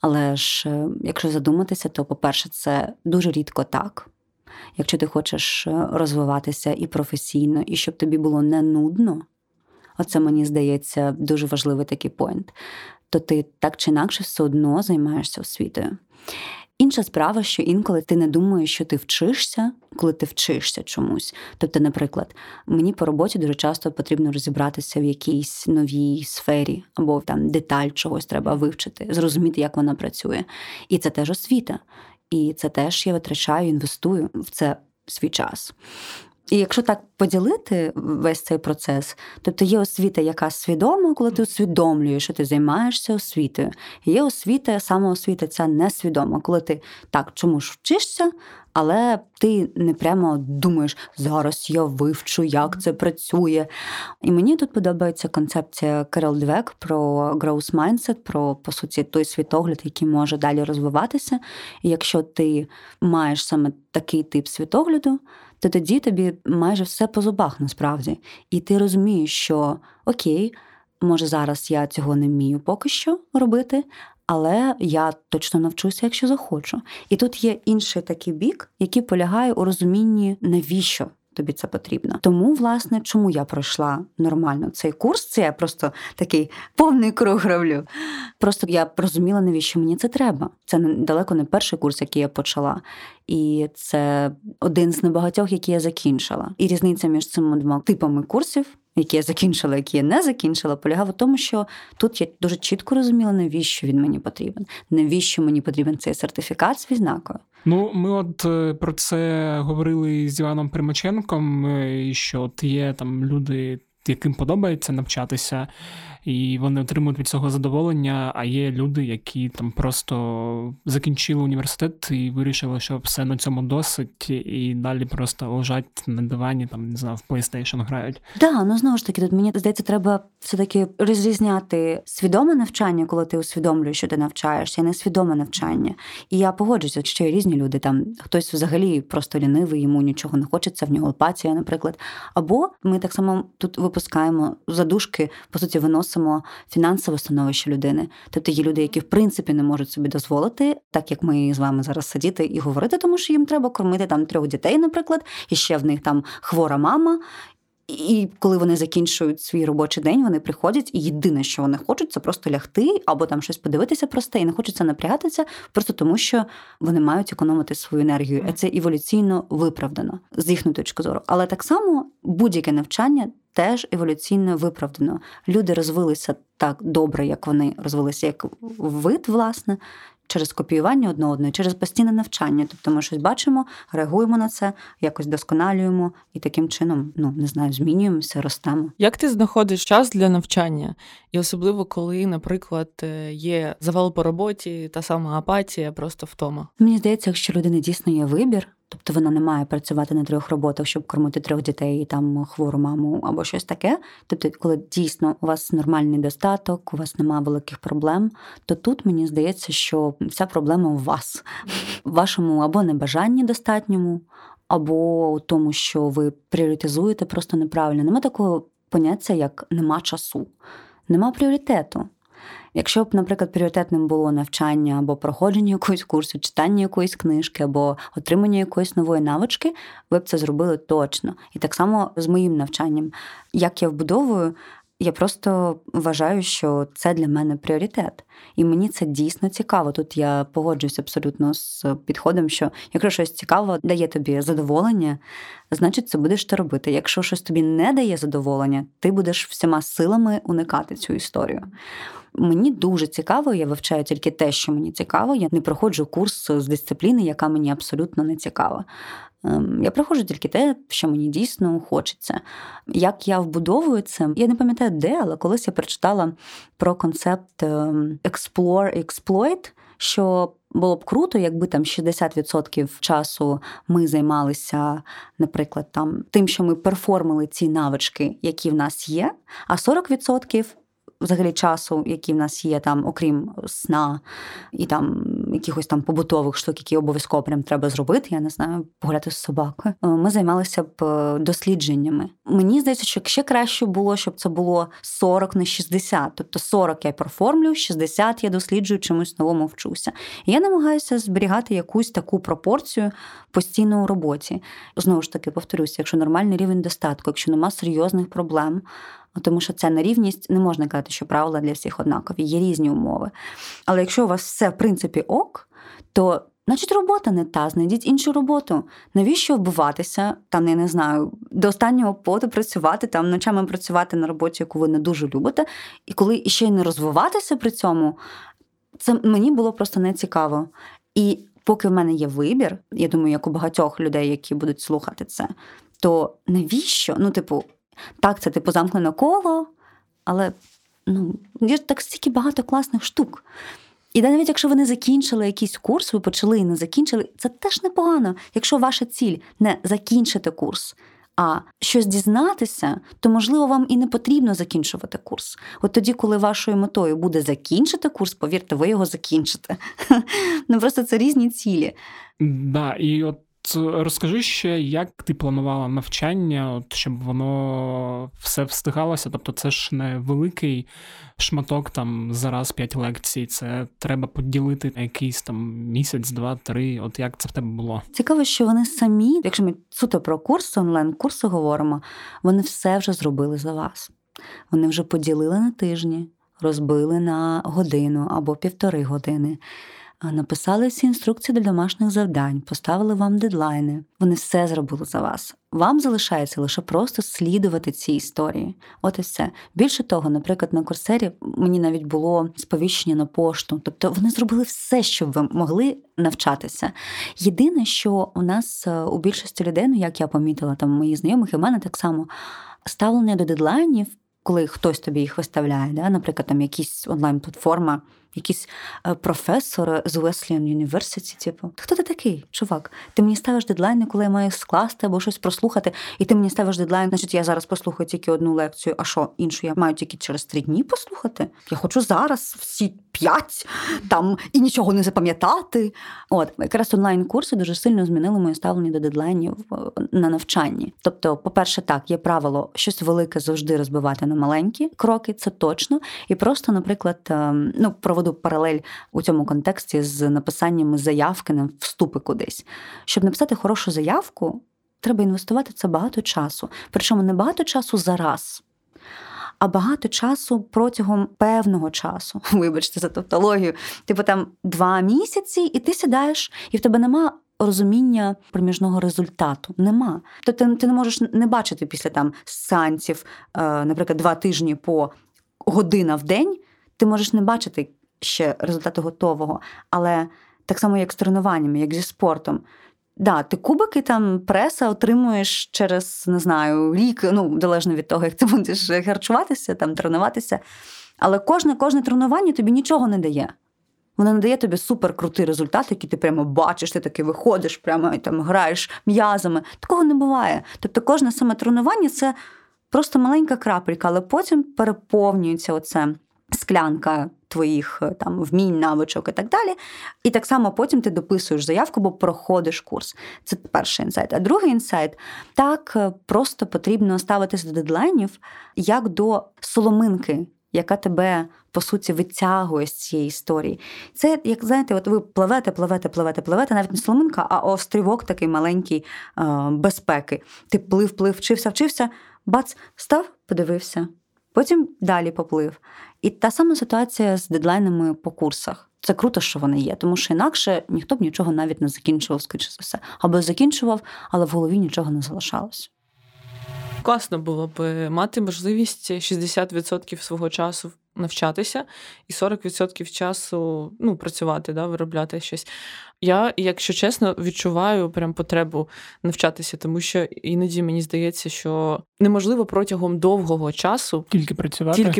Але ж, якщо задуматися, то, по-перше, це дуже рідко так. Якщо ти хочеш розвиватися і професійно, і щоб тобі було не нудно, оце, мені здається, дуже важливий такий поінт, то ти так чи інакше все одно займаєшся освітою. Інша справа, що інколи ти не думаєш, що ти вчишся, коли ти вчишся чомусь. Тобто, наприклад, мені по роботі дуже часто потрібно розібратися в якійсь новій сфері, або там деталь чогось треба вивчити, зрозуміти, як вона працює. І це теж освіта. І це теж я витрачаю, інвестую в це свій час. І якщо так поділити весь цей процес, тобто є освіта, яка свідома, коли ти усвідомлюєш, що ти займаєшся освітою. Є освіта, самоосвіта ця несвідома, коли ти так чомусь вчишся, але ти не прямо думаєш, зараз я вивчу, як це працює. І мені тут подобається концепція Керол Двек про growth mindset, про, по суті, той світогляд, який може далі розвиватися. І якщо ти маєш саме такий тип світогляду, то тоді тобі майже все по зубах насправді. І ти розумієш, що окей, може зараз я цього не вмію поки що робити, але я точно навчуся, якщо захочу. І тут є інший такий бік, який полягає у розумінні, навіщо тобі це потрібно. Тому, власне, чому я пройшла нормально цей курс, це я просто такий повний круг роблю. Просто я розуміла, навіщо мені це треба. Це далеко не перший курс, який я почала. І це один з небагатьох, який я закінчила. І різниця між цими двома типами курсів, які я закінчила, які я не закінчила, полягав у тому, що тут я дуже чітко розуміла, навіщо він мені потрібен. Навіщо мені потрібен цей сертифікат з відзнакою. Ну, ми от про це говорили з Іваном Примаченком, що от є там люди, яким подобається навчатися, і вони отримують від цього задоволення, а є люди, які там просто закінчили університет і вирішили, що все на цьому досить, і далі просто лежать на дивані, там, не знаю, в PlayStation грають. Так, ну знову ж таки, тут мені здається, треба все-таки розрізняти свідоме навчання, коли ти усвідомлюєш, що ти навчаєшся, і несвідоме навчання. І я погоджуся, що є різні люди, там хтось взагалі просто лінивий, йому нічого не хочеться, в нього апатія, наприклад. Або ми так само тут випускаємо задушки, по суті, виносимо фінансове становище людини. Тобто є люди, які в принципі не можуть собі дозволити, так як ми з вами зараз сидіти і говорити, тому що їм треба кормити там 3 дітей, наприклад, і ще в них там хвора мама. І коли вони закінчують свій робочий день, вони приходять, і єдине, що вони хочуть, це просто лягти або там щось подивитися просте, і не хочеться напрягатися, просто тому що вони мають економити свою енергію. І це еволюційно виправдано, з їхньої точки зору. Але так само будь-яке навчання теж еволюційно виправдано. Люди розвилися так добре, як вони розвилися, як вид, власне, через копіювання одне одного, через постійне навчання. Тобто ми щось бачимо, реагуємо на це, якось досконалюємо і таким чином, ну, не знаю, змінюємося, ростемо. Як ти знаходиш час для навчання? І особливо, коли, наприклад, є завал по роботі, та сама апатія, просто втома? Мені здається, якщо людина дійсно є вибір, тобто вона не має працювати на 3 роботах, щоб кормити 3 дітей, і там хвору маму або щось таке. Тобто, коли дійсно у вас нормальний достаток, у вас немає великих проблем, то тут, мені здається, що вся проблема у вас. В вашому або небажанні достатньому, або у тому, що ви пріоритизуєте просто неправильно. Нема такого поняття, як «нема часу». Нема пріоритету. Якщо б, наприклад, пріоритетним було навчання або проходження якогось курсу, читання якоїсь книжки або отримання якоїсь нової навички, ви б це зробили точно. І так само з моїм навчанням. Як я вбудовую, я просто вважаю, що це для мене пріоритет. І мені це дійсно цікаво. Тут я погоджуюсь абсолютно з підходом, що якщо щось цікаво дає тобі задоволення, значить це будеш ти робити. Якщо щось тобі не дає задоволення, ти будеш всіма силами уникати цю історію. Мені дуже цікаво, я вивчаю тільки те, що мені цікаво. Я не проходжу курс з дисципліни, яка мені абсолютно не цікава. Я проходжу тільки те, що мені дійсно хочеться. Як я вбудовую це, я не пам'ятаю де, але колись я прочитала про концепт «Explore, Exploit», що було б круто, якби там 60% часу ми займалися, наприклад, там тим, що ми перформили ці навички, які в нас є, а 40% взагалі часу, який в нас є, там, окрім сна і там якихось там побутових штук, які обов'язково прям треба зробити, я не знаю, погуляти з собакою, ми займалися б дослідженнями. Мені здається, що ще краще було, щоб це було 40 на 60. Тобто 40 я проформлю, 60 я досліджую, чомусь новому вчуся. І я намагаюся зберігати якусь таку пропорцію постійно у роботі. Знову ж таки, повторюся, якщо нормальний рівень достатку, якщо нема серйозних проблем, тому що ця нерівність, не можна казати, що правила для всіх однакові, є різні умови. Але якщо у вас все, в принципі, ок, то, значить, робота не та, знайдіть іншу роботу. Навіщо вбиватися, там, я не знаю, до останнього поту працювати, там, ночами працювати на роботі, яку ви не дуже любите, і коли ще й не розвиватися при цьому, це мені було просто нецікаво. І поки в мене є вибір, я думаю, як у багатьох людей, які будуть слухати це, то навіщо? Ну, типу, так, це, типу, замкнене коло, але, ну, є ж так стільки багато класних штук. І навіть якщо ви не закінчили якийсь курс, ви почали і не закінчили, це теж непогано. Якщо ваша ціль не закінчити курс, а щось дізнатися, то, можливо, вам і не потрібно закінчувати курс. От тоді, коли вашою метою буде закінчити курс, повірте, ви його закінчите. Ну, просто це різні цілі. Да, і от розкажи ще, як ти планувала навчання, от, щоб воно все встигалося. Тобто це ж не великий шматок, там, зараз 5 лекцій. Це треба поділити на якийсь там місяць, два, три. От як це в тебе було? Цікаво, що вони самі, якщо ми суто про курси, онлайн-курси говоримо, вони все вже зробили за вас. Вони вже поділили на тижні, розбили на годину або 1,5 години. Написали всі інструкції для домашніх завдань, поставили вам дедлайни. Вони все зробили за вас. Вам залишається лише просто слідувати ці історії. От і все. Більше того, наприклад, на Курсері мені навіть було сповіщення на пошту. Тобто вони зробили все, щоб ви могли навчатися. Єдине, що у нас у більшості людей, ну як я помітила, там мої знайомих і в мене так само, ставлення до дедлайнів, коли хтось тобі їх виставляє, да? Наприклад, там якісь онлайн-платформа, якийсь професор з Уесліан Юніверситі, типу, хто ти такий, чувак? Ти мені ставиш дедлайни, коли я маю скласти або щось прослухати, і ти мені ставиш дедлайн, значить, я зараз прослухаю тільки одну лекцію, а що, іншу я маю тільки через 3 дні послухати? Я хочу зараз всі 5 там і нічого не запам'ятати. От, якраз онлайн-курси дуже сильно змінили моє ставлення до дедлайнів на навчанні. Тобто, по-перше, так, є правило, щось велике завжди розбивати на маленькі кроки, це точно. І просто, наприклад, ну, проводу паралель у цьому контексті з написаннями заявки на вступи кудись. Щоб написати хорошу заявку, треба інвестувати в це багато часу. Причому не багато часу за раз, а багато часу протягом певного часу. Вибачте за тавтологію. Типу там 2 місяці, і ти сідаєш, і в тебе нема розуміння проміжного результату. Нема. Тобто ти не можеш не бачити після там сеансів, наприклад, 2 тижні по година в день, ти можеш не бачити ще результату готового, але так само як з тренуваннями, як зі спортом. Да, ти кубики там преса отримуєш через, не знаю, рік, ну, залежно від того, як ти будеш харчуватися, там, тренуватися. Але кожне тренування тобі нічого не дає. Воно не дає тобі суперкрутий результат, який ти прямо бачиш, ти таки виходиш, прямо і там граєш м'язами. Такого не буває. Тобто кожне саме тренування – це просто маленька крапелька, але потім переповнюється оце склянка твоїх там вмінь, навичок і так далі. І так само потім ти дописуєш заявку, бо проходиш курс. Це перший інсайт. А другий інсайт – так просто потрібно ставитися до дедлайнів, як до соломинки, яка тебе, по суті, витягує з цієї історії. Це, як, знаєте, от ви пливете, навіть не соломинка, а острівок такий маленький безпеки. Ти плив, вчився, бац, став, подивився. Потім далі поплив. І та сама ситуація з дедлайнами по курсах. Це круто, що вони є, тому що інакше ніхто б нічого навіть не закінчував, скоріше за все. Або закінчував, але в голові нічого не залишалось. Класно було б мати можливість 60% свого часу навчатися і 40% часу, ну, працювати, да, виробляти щось. Я, якщо чесно, відчуваю прям потребу навчатися, тому що іноді мені здається, що неможливо протягом довгого часу тільки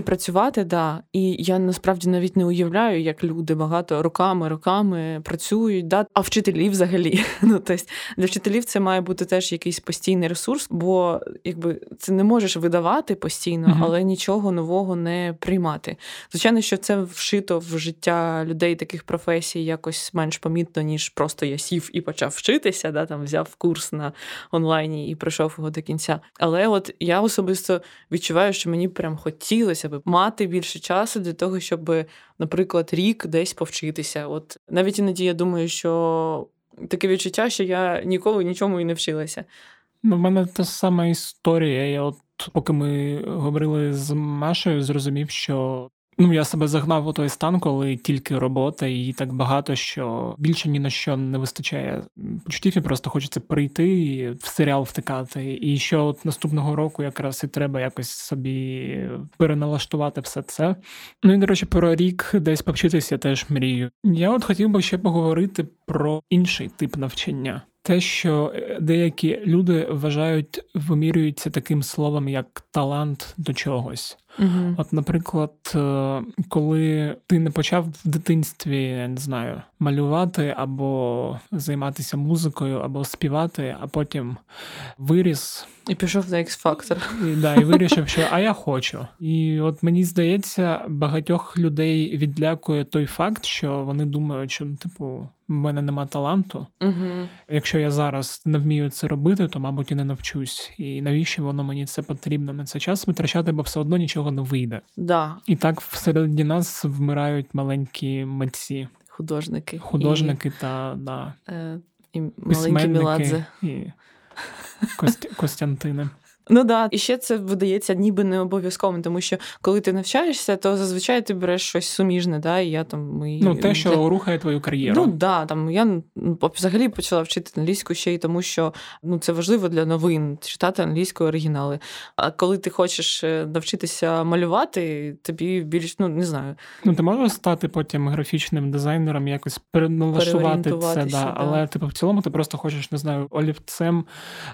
працювати, да. І я насправді навіть не уявляю, як люди багато роками працюють, да. А вчителі взагалі, ну, тобто для вчителів це має бути теж якийсь постійний ресурс, бо якби це не можеш видавати постійно, але нічого нового не приймати. Звичайно, що це вшито в життя людей таких професій якось менш помітно, ніж просто я сів і почав вчитися, да, там взяв курс на онлайні і пройшов його до кінця. Але от я особисто відчуваю, що мені прям хотілося б мати більше часу для того, щоб, наприклад, рік десь повчитися. От навіть іноді я думаю, що таке відчуття, що я ніколи нічому і не вчилася. У мене та сама історія. Я от поки ми говорили з Машею, зрозумів, що я себе загнав у той стан, коли тільки робота і так багато, що більше ні на що не вистачає почуттів, і просто хочеться прийти і в серіал втикати. І що от наступного року якраз і треба якось собі переналаштувати все це. Ну і, до речі, про рік десь повчитися я теж мрію. Я от хотів би ще поговорити про інший тип навчання. те, що деякі люди вважають, вимірюються таким словом, як талант до чогось. Угу. От, наприклад, коли ти не почав в дитинстві, я не знаю, малювати або займатися музикою, або співати, а потім виріс. І пішов на X-Factor. І вирішив, що я хочу. І от мені здається, багатьох людей відлякує той факт, що вони думають, що, в мене нема таланту. Угу. Якщо я зараз не вмію це робити, то, мабуть, і не навчусь. І навіщо воно мені це потрібно на цей час витрачати, бо все одно нічого не вийде. Да. І так всередині нас вмирають маленькі митці. Художники і маленькі Меладзе. І Костянтини. І ще це видається ніби не обов'язковим, тому що коли ти навчаєшся, то зазвичай ти береш щось суміжне, те, що рухає твою кар'єру. Я взагалі почала вчити англійську ще й тому, що це важливо для новин читати англійською оригінали. А коли ти хочеш навчитися малювати, тобі більш, не знаю. Ти можеш стати потім графічним дизайнером, якось переналаштувати це, але в цілому ти просто хочеш, олівцем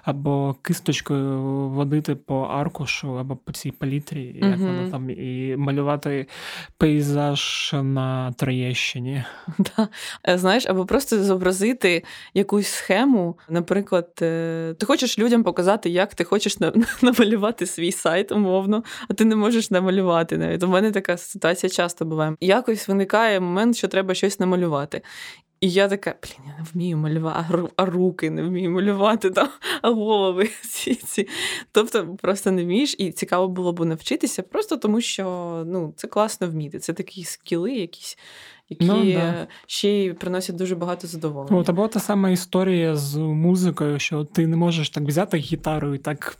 або кисточкою водити по аркушу або по цій палітрі, як вона там, і малювати пейзаж на Троєщині. Або просто зобразити якусь схему. Наприклад, ти хочеш людям показати, як ти хочеш намалювати свій сайт, умовно, а ти не можеш намалювати навіть. У мене така ситуація часто буває. Якось виникає момент, що треба щось намалювати. І я така, я не вмію малювати, а руки не вмію малювати, а голови ці. Тобто просто не вмієш, і цікаво було б навчитися, просто тому що це класно вміти, це такі скіли якісь, які ще й приносять дуже багато задоволення. Або та сама історія з музикою, що ти не можеш так взяти гітару і так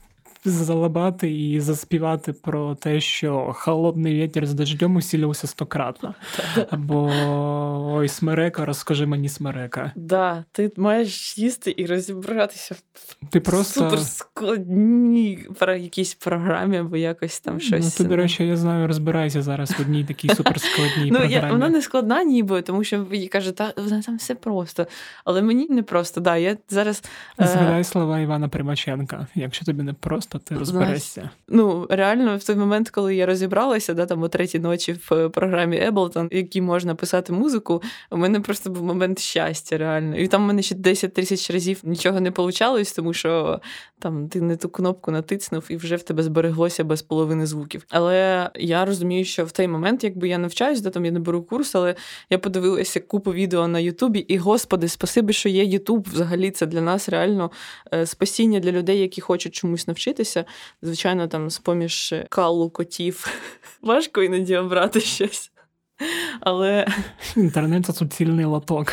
залабати і заспівати про те, що холодний вітер з дождем усилився 100-кратно. Або ой, смерека, розкажи мені смерека. Ти маєш їсти і розібратися суперскладні про якісь програмі або якось там щось. Ти, до речі, я знаю, розбирайся зараз в одній такій суперскладній програмі. Вона не складна ніби, тому що їй каже, вона там все просто. Але мені не просто, я зараз... Згадай слова Івана Примаченка. Якщо тобі не просто, то ти розберешся. Реально, в той момент, коли я розібралася, о 3:00 в програмі Ableton, в якій можна писати музику, у мене просто був момент щастя, реально. І там у мене ще 10 000 разів нічого не получалось, тому що там ти не ту кнопку натиснув, і вже в тебе збереглося без половини звуків. Але я розумію, що в той момент, якби я навчаюсь, я не беру курс, але я подивилася купу відео на Ютубі, і, господи, спасибі, що є Ютуб. Взагалі, це для нас реально спасіння для людей, які хочуть чомусь навчитися. Звичайно, там з-поміж калу котів важко іноді обрати щось. Але... Інтернет – це суцільний лоток.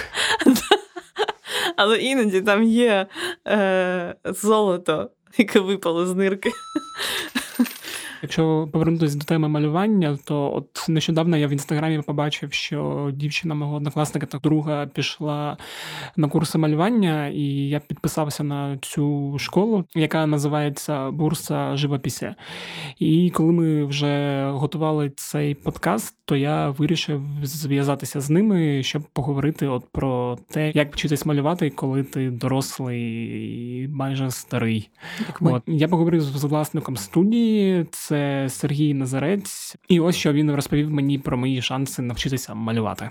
Але іноді там є золото, яке випало з нирки. Якщо повернутися до теми малювання, то от нещодавно я в Інстаграмі побачив, що дівчина мого однокласника та друга пішла на курси малювання, і я підписався на цю школу, яка називається «Бурса живопису». І коли ми вже готували цей подкаст, то я вирішив зв'язатися з ними, щоб поговорити про те, як вчитись малювати, коли ти дорослий і майже старий. Я поговорив з власником студії, це Сергій Назарець. І ось що він розповів мені про мої шанси навчитися малювати.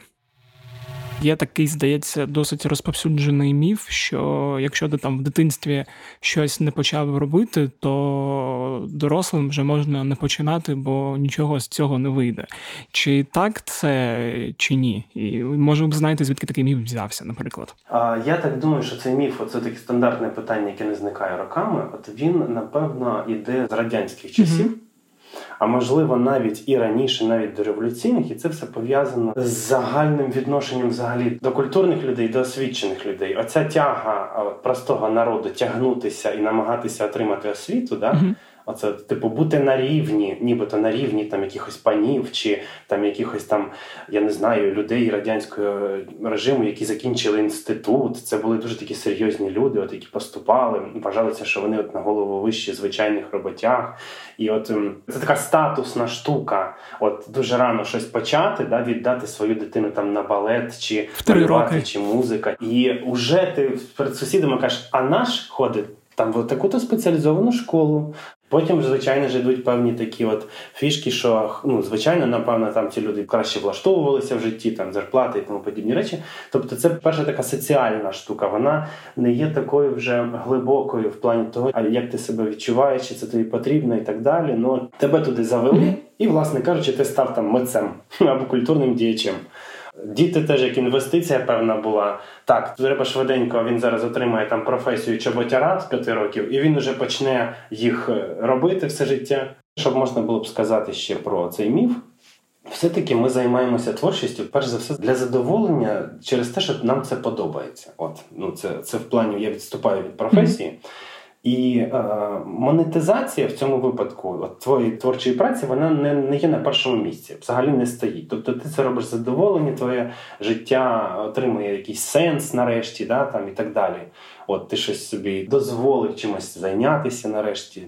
Є такий, здається, досить розповсюджений міф, що якщо ти в дитинстві щось не почав робити, то дорослим вже можна не починати, бо нічого з цього не вийде. Чи так це, чи ні? І може б знаєте, звідки такий міф взявся, наприклад? Я так думаю, що цей міф, це таке стандартне питання, яке не зникає роками, він, напевно, йде з радянських часів. Mm-hmm. А можливо, навіть і раніше, навіть до революційних, і це все пов'язано з загальним відношенням взагалі до культурних людей, до освічених людей. Оця тяга простого народу тягнутися і намагатися отримати освіту, Оце, типу, бути на рівні, нібито на рівні там якихось панів чи там якихось там, я не знаю, людей радянського режиму, які закінчили інститут. Це були дуже такі серйозні люди, от які поступали, вважалися, що вони от на голову вищі звичайних роботяг. І от це така статусна штука. От дуже рано щось почати, да, віддати свою дитину там на балет чи танцювати, чи музика. І уже ти перед сусідами кажеш, а наш ходить там в таку-то спеціалізовану школу. Потім, звичайно, ж йдуть певні такі от фішки, що, ну, звичайно, напевно, там ці люди краще влаштовувалися в житті, там, зарплати і тому подібні речі. Тобто це перша така соціальна штука, вона не є такою вже глибокою в плані того, як ти себе відчуваєш, чи це тобі потрібно і так далі. Ну, тебе туди завели і, власне кажучи, ти став там митцем або культурним діячем. Діти теж як інвестиція певна була. Так, треба швиденько, він зараз отримає там професію чоботяра з 5 років, і він уже почне їх робити все життя. Щоб можна було б сказати ще про цей міф, все-таки ми займаємося творчістю, перш за все, для задоволення через те, що нам це подобається. От, ну, це в плані, я відступаю від професії. І монетизація в цьому випадку от твоєї творчої праці, вона не є на першому місці, взагалі не стоїть. Тобто ти це робиш задоволення, твоє життя отримує якийсь сенс нарешті, да, там, і так далі. От ти щось собі дозволив чимось зайнятися нарешті.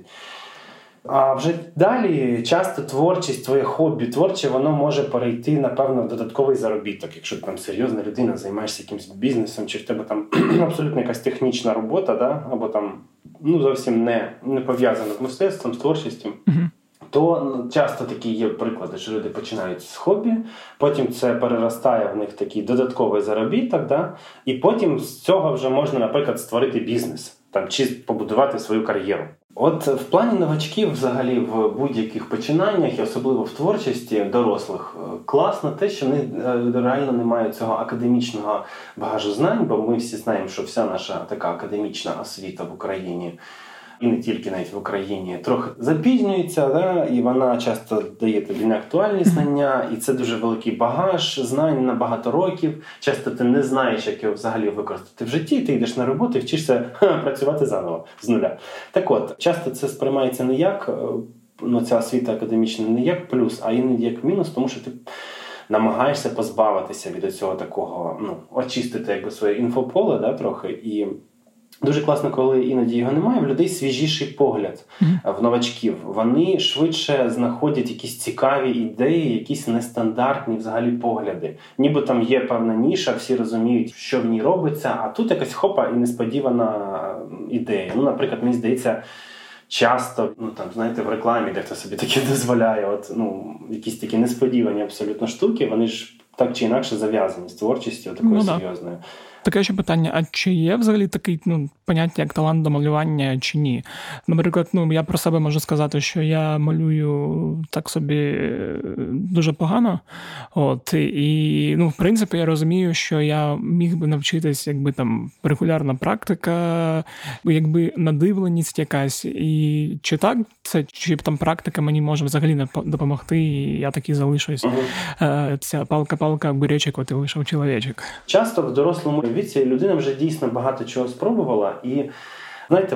А вже далі часто творчість, твоє хобі творче, воно може перейти, напевно, в додатковий заробіток. Якщо ти там серйозна людина, займаєшся якимсь бізнесом, чи в тебе там абсолютно якась технічна робота, да? Або там зовсім не пов'язана з мистецтвом, з творчістю, то часто такі є приклади, що люди починають з хобі, потім це переростає в них такий додатковий заробіток, да? І потім з цього вже можна, наприклад, створити бізнес там, чи побудувати свою кар'єру. От в плані новачків взагалі в будь-яких починаннях, і особливо в творчості дорослих, класно те, що вони реально не мають цього академічного багажу знань, бо ми всі знаємо, що вся наша така академічна освіта в Україні, і не тільки навіть в Україні, трохи запізнюється, да? І вона часто дає тобі неактуальні знання, і це дуже великий багаж знань на багато років. Часто ти не знаєш, як його взагалі використати в житті, ти йдеш на роботу і вчишся працювати заново, з нуля. Так от, часто це сприймається не як, ця освіта академічна, не як плюс, а іноді як мінус, тому що ти намагаєшся позбавитися від цього такого, очистити якби своє інфополе, да, трохи, і... Дуже класно, коли іноді його немає, в людей свіжіший погляд, в новачків. Вони швидше знаходять якісь цікаві ідеї, якісь нестандартні взагалі погляди. Ніби там є певна ніша, всі розуміють, що в ній робиться, а тут якась хопа і несподівана ідея. Наприклад, мені здається, часто, в рекламі дехто собі таке дозволяє, якісь такі несподівані абсолютно штуки, вони ж так чи інакше зав'язані з творчістю, такою серйозною. Да. Таке ще питання, а чи є взагалі таке поняття, як талант до малювання, чи ні? Наприклад, я про себе можу сказати, що я малюю так собі дуже погано. От, і, в принципі, я розумію, що я міг би навчитись, якби там регулярна практика, якби надивленість якась. І чи так це, чи там практика мені може взагалі допомогти, і я таки залишусь. Ця палка-палка, бурячок, от і вийшов чоловічок. Часто в дорослому віці людина вже дійсно багато чого спробувала, і,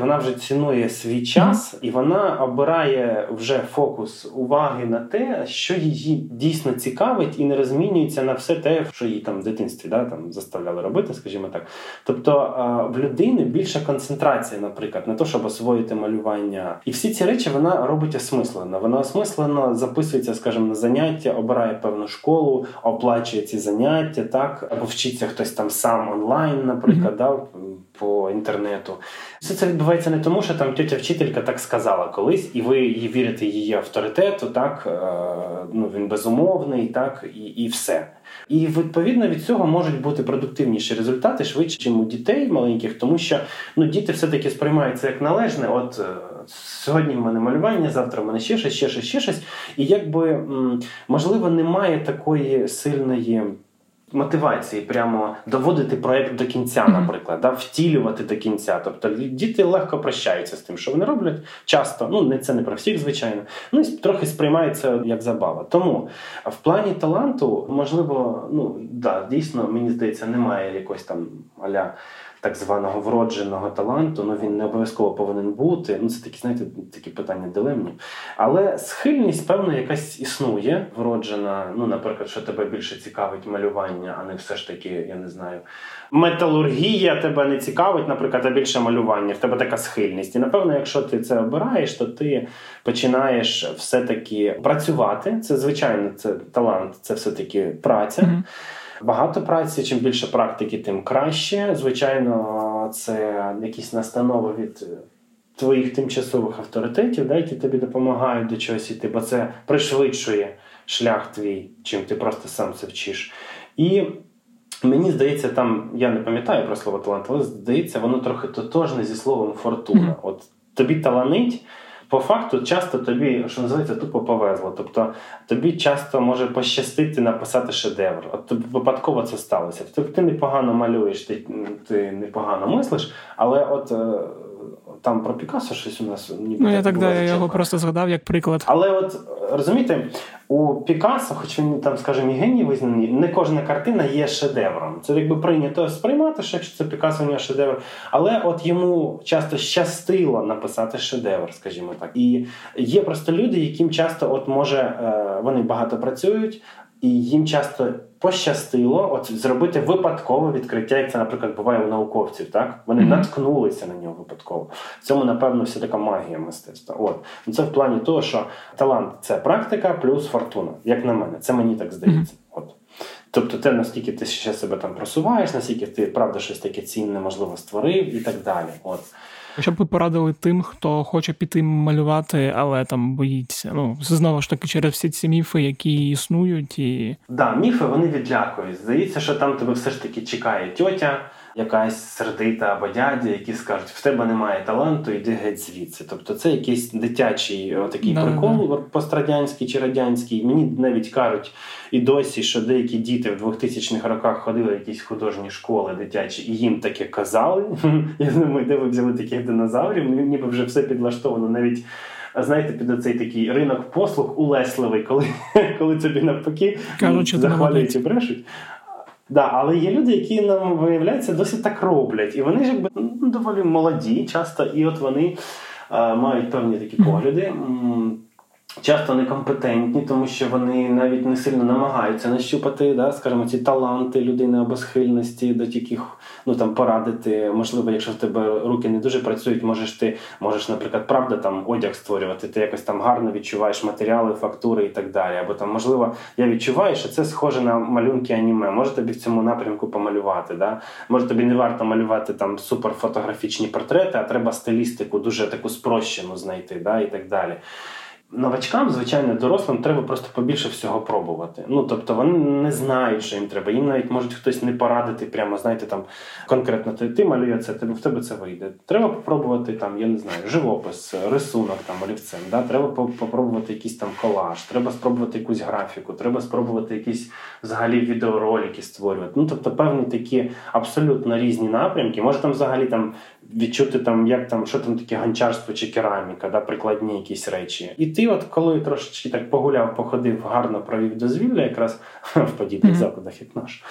вона вже цінує свій час, і вона обирає вже фокус уваги на те, що її дійсно цікавить, і не розмінюється на все те, що її там в дитинстві заставляли робити, скажімо так. Тобто в людини більша концентрація, наприклад, на те, щоб освоїти малювання. І всі ці речі вона робить осмислено. Вона осмислено записується, скажімо, на заняття, обирає певну школу, оплачує ці заняття, так? Або вчиться хтось там сам онлайн, наприклад, по інтернету. Все це відбувається не тому, що там тьотя-вчителька так сказала колись, і ви вірите її авторитету, так, він безумовний, так, і все. І відповідно від цього можуть бути продуктивніші результати швидше, ніж у дітей маленьких, тому що діти все-таки сприймають це як належне. От сьогодні в мене малювання, завтра в мене ще щось. І якби, можливо, немає такої сильної мотивації, прямо доводити проєкт до кінця, наприклад, да, втілювати до кінця. Тобто діти легко прощаються з тим, що вони роблять часто, це не про всіх, звичайно, і трохи сприймається як забава. Тому в плані таланту, можливо, дійсно, мені здається, немає якогось там а-ля так званого вродженого таланту, він не обов'язково повинен бути. Це такі, такі питання дилемні. Але схильність, певно, якась існує, вроджена. Наприклад, що тебе більше цікавить малювання, а не все ж таки, я не знаю, металургія тебе не цікавить, наприклад, а більше малювання. В тебе така схильність. І, напевно, якщо ти це обираєш, то ти починаєш все-таки працювати. Це, звичайно, це талант, це все-таки праця. Mm-hmm. Багато праці, чим більше практики, тим краще. Звичайно, це якісь настанови від твоїх тимчасових авторитетів, які тобі допомагають до чогось іти, бо це пришвидшує шлях твій, чим ти просто сам це вчиш. І мені здається, там, я не пам'ятаю про слово талант, але здається, воно трохи тотожне зі словом фортуна. От тобі таланить, по факту, часто тобі, що називається, тупо повезло. Тобто тобі часто може пощастити написати шедевр. От випадково це сталося. Тобто ти непогано малюєш, ти непогано мислиш, але от там про Пікассо щось у нас ніби так було. Я його просто згадав як приклад. Але от, розумієте, у Пікассо, хоч він там, скажімо, і геній визнаний, не кожна картина є шедевром. Це якби прийнято сприймати, що якщо це Пікассо, у нього шедевр. Але от йому часто щастило написати шедевр, скажімо так. І є просто люди, яким часто от може, вони багато працюють, і їм часто пощастило зробити випадкове відкриття, як це, наприклад, буває у науковців, так? Вони наткнулися на нього випадково. В цьому, напевно, вся така магія мистецтва. Це в плані того, що талант – це практика плюс фортуна, як на мене. Це мені так здається. Тобто те, наскільки ти ще себе там просуваєш, наскільки ти, правда, щось таке цінне, можливо, створив і так далі. Що б ви порадили тим, хто хоче піти малювати, але там боїться? Знову ж таки, через всі ці міфи, які існують. Міфи, вони відлякують. Здається, що там тебе все ж таки чекає тьотя, якась сердита або дядя, які скажуть, в тебе немає таланту, іди геть звідси. Тобто це якийсь дитячий такий прикол пострадянський чи радянський. Мені навіть кажуть і досі, що деякі діти в 2000-х роках ходили в якісь художні школи дитячі, і їм таке казали. Я думаю, де ви взяли таких динозаврів? Ніби вже все підлаштовано, навіть під оцей такий ринок послуг улесливий, коли тобі навпаки захвалюють і брешуть. Але є люди, які, виявляється, досі так роблять. І вони ж якби доволі молоді часто, і от вони мають певні такі погляди, часто некомпетентні, тому що вони навіть не сильно намагаються нащупати, скажімо, ці таланти людини або схильності, до яких порадити. Можливо, якщо в тебе руки не дуже працюють, можеш, наприклад, правда, там одяг створювати, ти якось там гарно відчуваєш матеріали, фактури і так далі. Або там, можливо, я відчуваю, що це схоже на малюнки аніме. Може тобі в цьому напрямку помалювати, може тобі не варто малювати там суперфотографічні портрети, а треба стилістику дуже таку спрощену знайти, і так далі. Новачкам, звичайно, дорослим треба просто побільше всього пробувати. Тобто вони не знають, що їм треба. Їм навіть можуть хтось не порадити прямо, конкретно ти малює це, в тебе це вийде. Треба попробувати живопис, рисунок олівцем, треба попробувати якийсь колаж, треба спробувати якусь графіку, треба спробувати якісь взагалі відеоролики створювати. Тобто певні такі абсолютно різні напрямки. Може взагалі відчути, що таке гончарство чи кераміка, прикладні якісь речі. І ти коли трошечки так погуляв, походив, гарно провів дозвілля якраз в подібних закладах, як наш,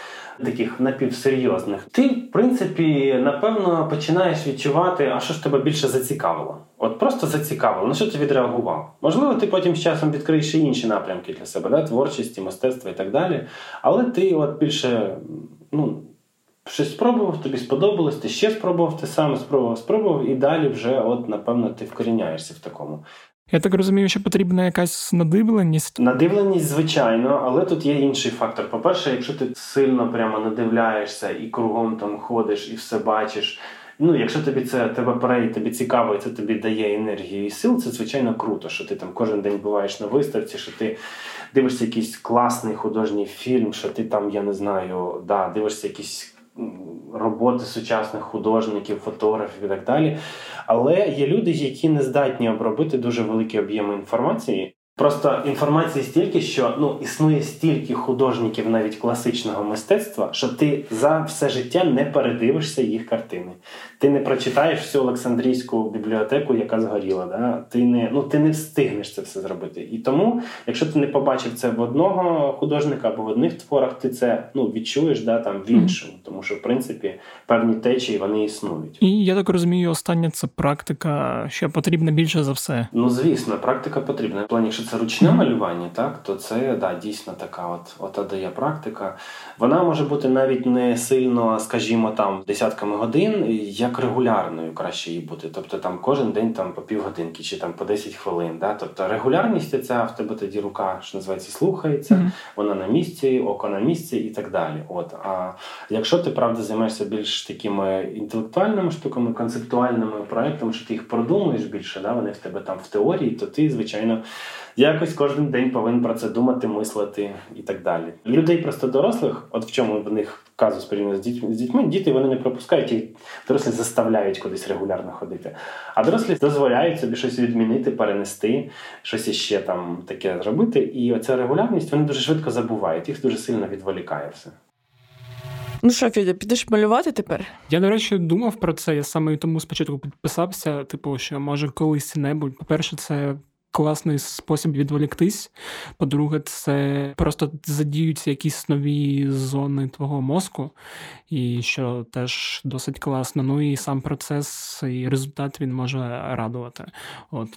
таких напівсерйозних, ти, в принципі, напевно, починаєш відчувати, а що ж тебе більше зацікавило. Просто зацікавило, на що ти відреагував. Можливо, ти потім з часом відкриєш і інші напрямки для себе, творчості, мистецтва і так далі, але ти більше, щось спробував, тобі сподобалось, ти ще спробував, ти сам спробував, і далі вже, напевно, ти вкоріняєшся в такому. Я так розумію, що потрібна якась надивленість? Надивленість, звичайно, але тут є інший фактор. По-перше, якщо ти сильно прямо надивляєшся і кругом там ходиш, і все бачиш, якщо тобі це перейде, тобі цікаво, і це тобі дає енергію і сил, це, звичайно, круто, що ти там кожен день буваєш на виставці, що ти дивишся якийсь класний художній фільм, що ти там, я не знаю, дивишся якісь роботи сучасних художників, фотографів і так далі. Але є люди, які не здатні обробити дуже великі об'єми інформації. Просто інформації стільки, що існує стільки художників навіть класичного мистецтва, що ти за все життя не передивишся їх картини. Ти не прочитаєш всю Олександрійську бібліотеку, яка згоріла. Да? Ти не встигнеш це все зробити. І тому, якщо ти не побачив це в одного художника або в одних творах, ти це відчуєш в іншому. Тому що, в принципі, певні течії, вони існують. І, я так розумію, остання – це практика, що потрібна більше за все. Звісно, практика потрібна. В плані, що це ручне малювання, так, то це, дійсно така от дає практика. Вона може бути навіть не сильно, скажімо, десятками годин, як регулярною краще їй бути. Тобто кожен день по півгодинки чи по 10 хвилин. Да? Тобто регулярність ця, в тебе тоді рука, що називається, слухається, вона на місці, око на місці і так далі. А якщо ти, правда, займаєшся більш такими інтелектуальними штуками, концептуальними проектами, що ти їх продумуєш більше, да? Вони в тебе в теорії, то ти, звичайно, якось кожен день повинен про це думати, мислити і так далі. Людей просто дорослих, в чому в них казус порівняно з дітьми, діти вони не пропускають, і дорослі заставляють кудись регулярно ходити. А дорослі дозволяють собі щось відмінити, перенести, щось іще таке зробити. І оця регулярність, вони дуже швидко забувають, їх дуже сильно відволікає все. Ну що, Федя, підеш малювати тепер? Я, до речі, думав про це, я саме і тому спочатку підписався, що може колись-небудь. По-перше, це класний спосіб відволіктись. По-друге, це просто задіються якісь нові зони твого мозку, і що теж досить класно. І сам процес, і результат він може радувати.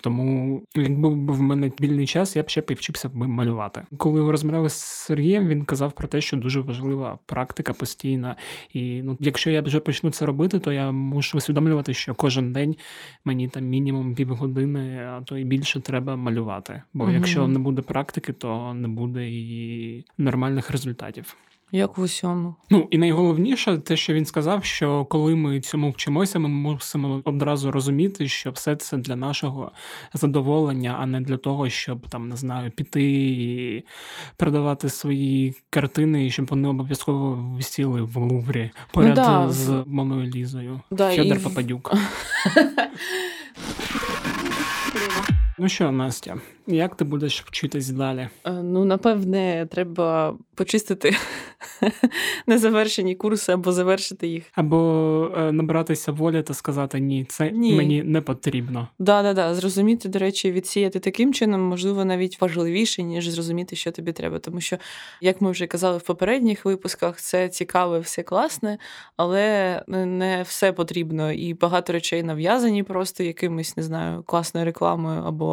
Тому, якби в мене вільний час, я б ще повчився малювати. Коли розмовляли з Сергієм, він казав про те, що дуже важлива практика постійна. І якщо я вже почну це робити, то я мушу усвідомлювати, що кожен день мені мінімум півгодини, а то і більше треба малювати. Бо якщо не буде практики, то не буде і нормальних результатів. Як в усьому. І найголовніше те, що він сказав, що коли ми цьому вчимося, ми мусимо одразу розуміти, що все це для нашого задоволення, а не для того, щоб, піти і продавати свої картини, і щоб вони обов'язково висіли в Луврі поряд з Моною Лізою. Федір Попадюк. Ну що, Настя, як ти будеш вчитись далі? Напевне, треба почистити незавершені курси або завершити їх. Або набратися волі та сказати «ні, це мені не потрібно». Да-да-да, зрозуміти, до речі, відсіяти таким чином, можливо, навіть важливіше, ніж зрозуміти, що тобі треба. Тому що, як ми вже казали в попередніх випусках, це цікаве, все класне, але не все потрібно. І багато речей нав'язані просто якимось, не знаю, класною рекламою або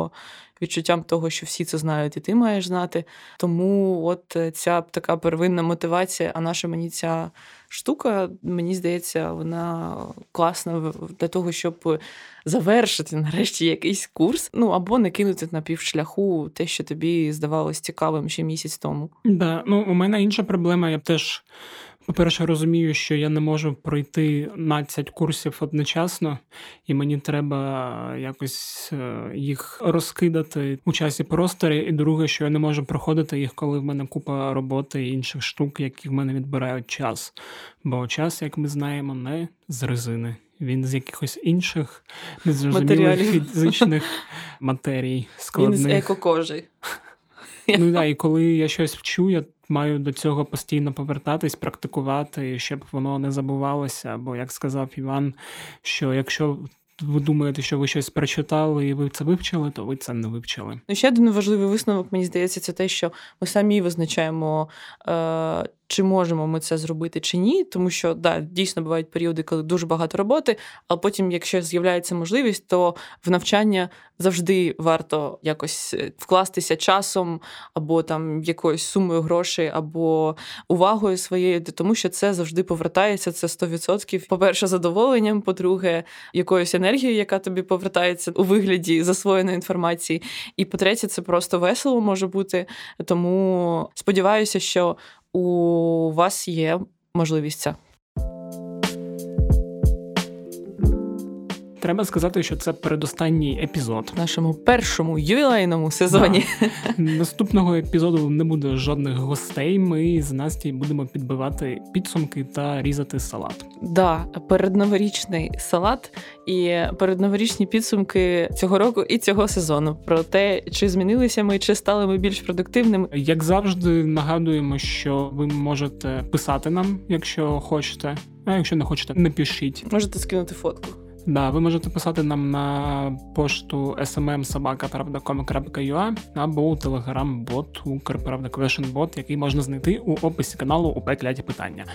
відчуттям того, що всі це знають, і ти маєш знати. Тому ця така первинна мотивація, а наша мені ця штука, мені здається, вона класна для того, щоб завершити нарешті якийсь курс, або не кинути на півшляху те, що тобі здавалось цікавим ще місяць тому. Да, у мене інша проблема, я теж, по-перше, розумію, що я не можу пройти 20 курсів одночасно, і мені треба якось їх розкидати у часі просторі. І друге, що я не можу проходити їх, коли в мене купа роботи і інших штук, які в мене відбирають час. Бо час, як ми знаємо, не з резини. Він з якихось інших незрозумілих фізичних матерій складних. Він з екокожі. І коли я щось вчу, я маю до цього постійно повертатись, практикувати, щоб воно не забувалося. Бо, як сказав Іван, що якщо ви думаєте, що ви щось прочитали і ви це вивчили, то ви це не вивчили. Ще один важливий висновок, мені здається, це те, що ми самі визначаємо, чи можемо ми це зробити, чи ні. Тому що, дійсно, бувають періоди, коли дуже багато роботи, а потім, якщо з'являється можливість, то в навчання завжди варто якось вкластися часом, або якоюсь сумою грошей, або увагою своєю, тому що це завжди повертається, це 100%. По-перше, задоволенням, по-друге, якоюсь енергією, яка тобі повертається у вигляді засвоєної інформації. І, по-третє, це просто весело може бути. Тому сподіваюся, що у вас є можливість ця. треба сказати, що це передостанній епізод. В нашому першому ювілейному сезоні. Да. Наступного епізоду не буде жодних гостей, ми з Насті будемо підбивати підсумки та різати салат. Да, передноворічний салат і передноворічні підсумки цього року і цього сезону. Про те, чи змінилися ми, чи стали ми більш продуктивними. Як завжди, нагадуємо, що ви можете писати нам, якщо хочете. А якщо не хочете, не пишіть. Можете скинути фотку. Да, ви можете писати нам на пошту smm@pravda.com.ua або у телеграм-бот Укрправда-квешн-бот, який можна знайти у описі каналу УП «Кляті питання».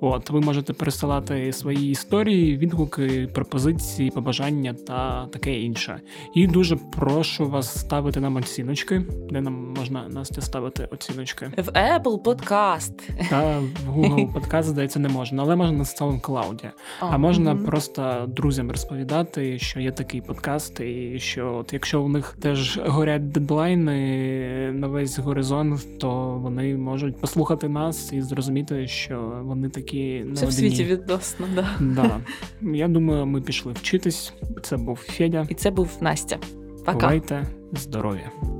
От, ви можете пересилати свої історії, відгуки, пропозиції, побажання та таке інше. І дуже прошу вас ставити нам оціночки. Де нам можна, Настя, ставити оціночки? В Apple Podcast. Та в Google Podcast, здається, не можна. Але можна на SoundCloud. А можна просто друзям розповідати, що є такий подкаст, і що от якщо у них теж горять дедлайни на весь горизонт, то вони можуть послухати нас і зрозуміти, що вони такі не одні. В світі відносно, да. Да. Я думаю, ми пішли вчитись. Це був Федя. І це був Настя. Пока. Бувайте здорові.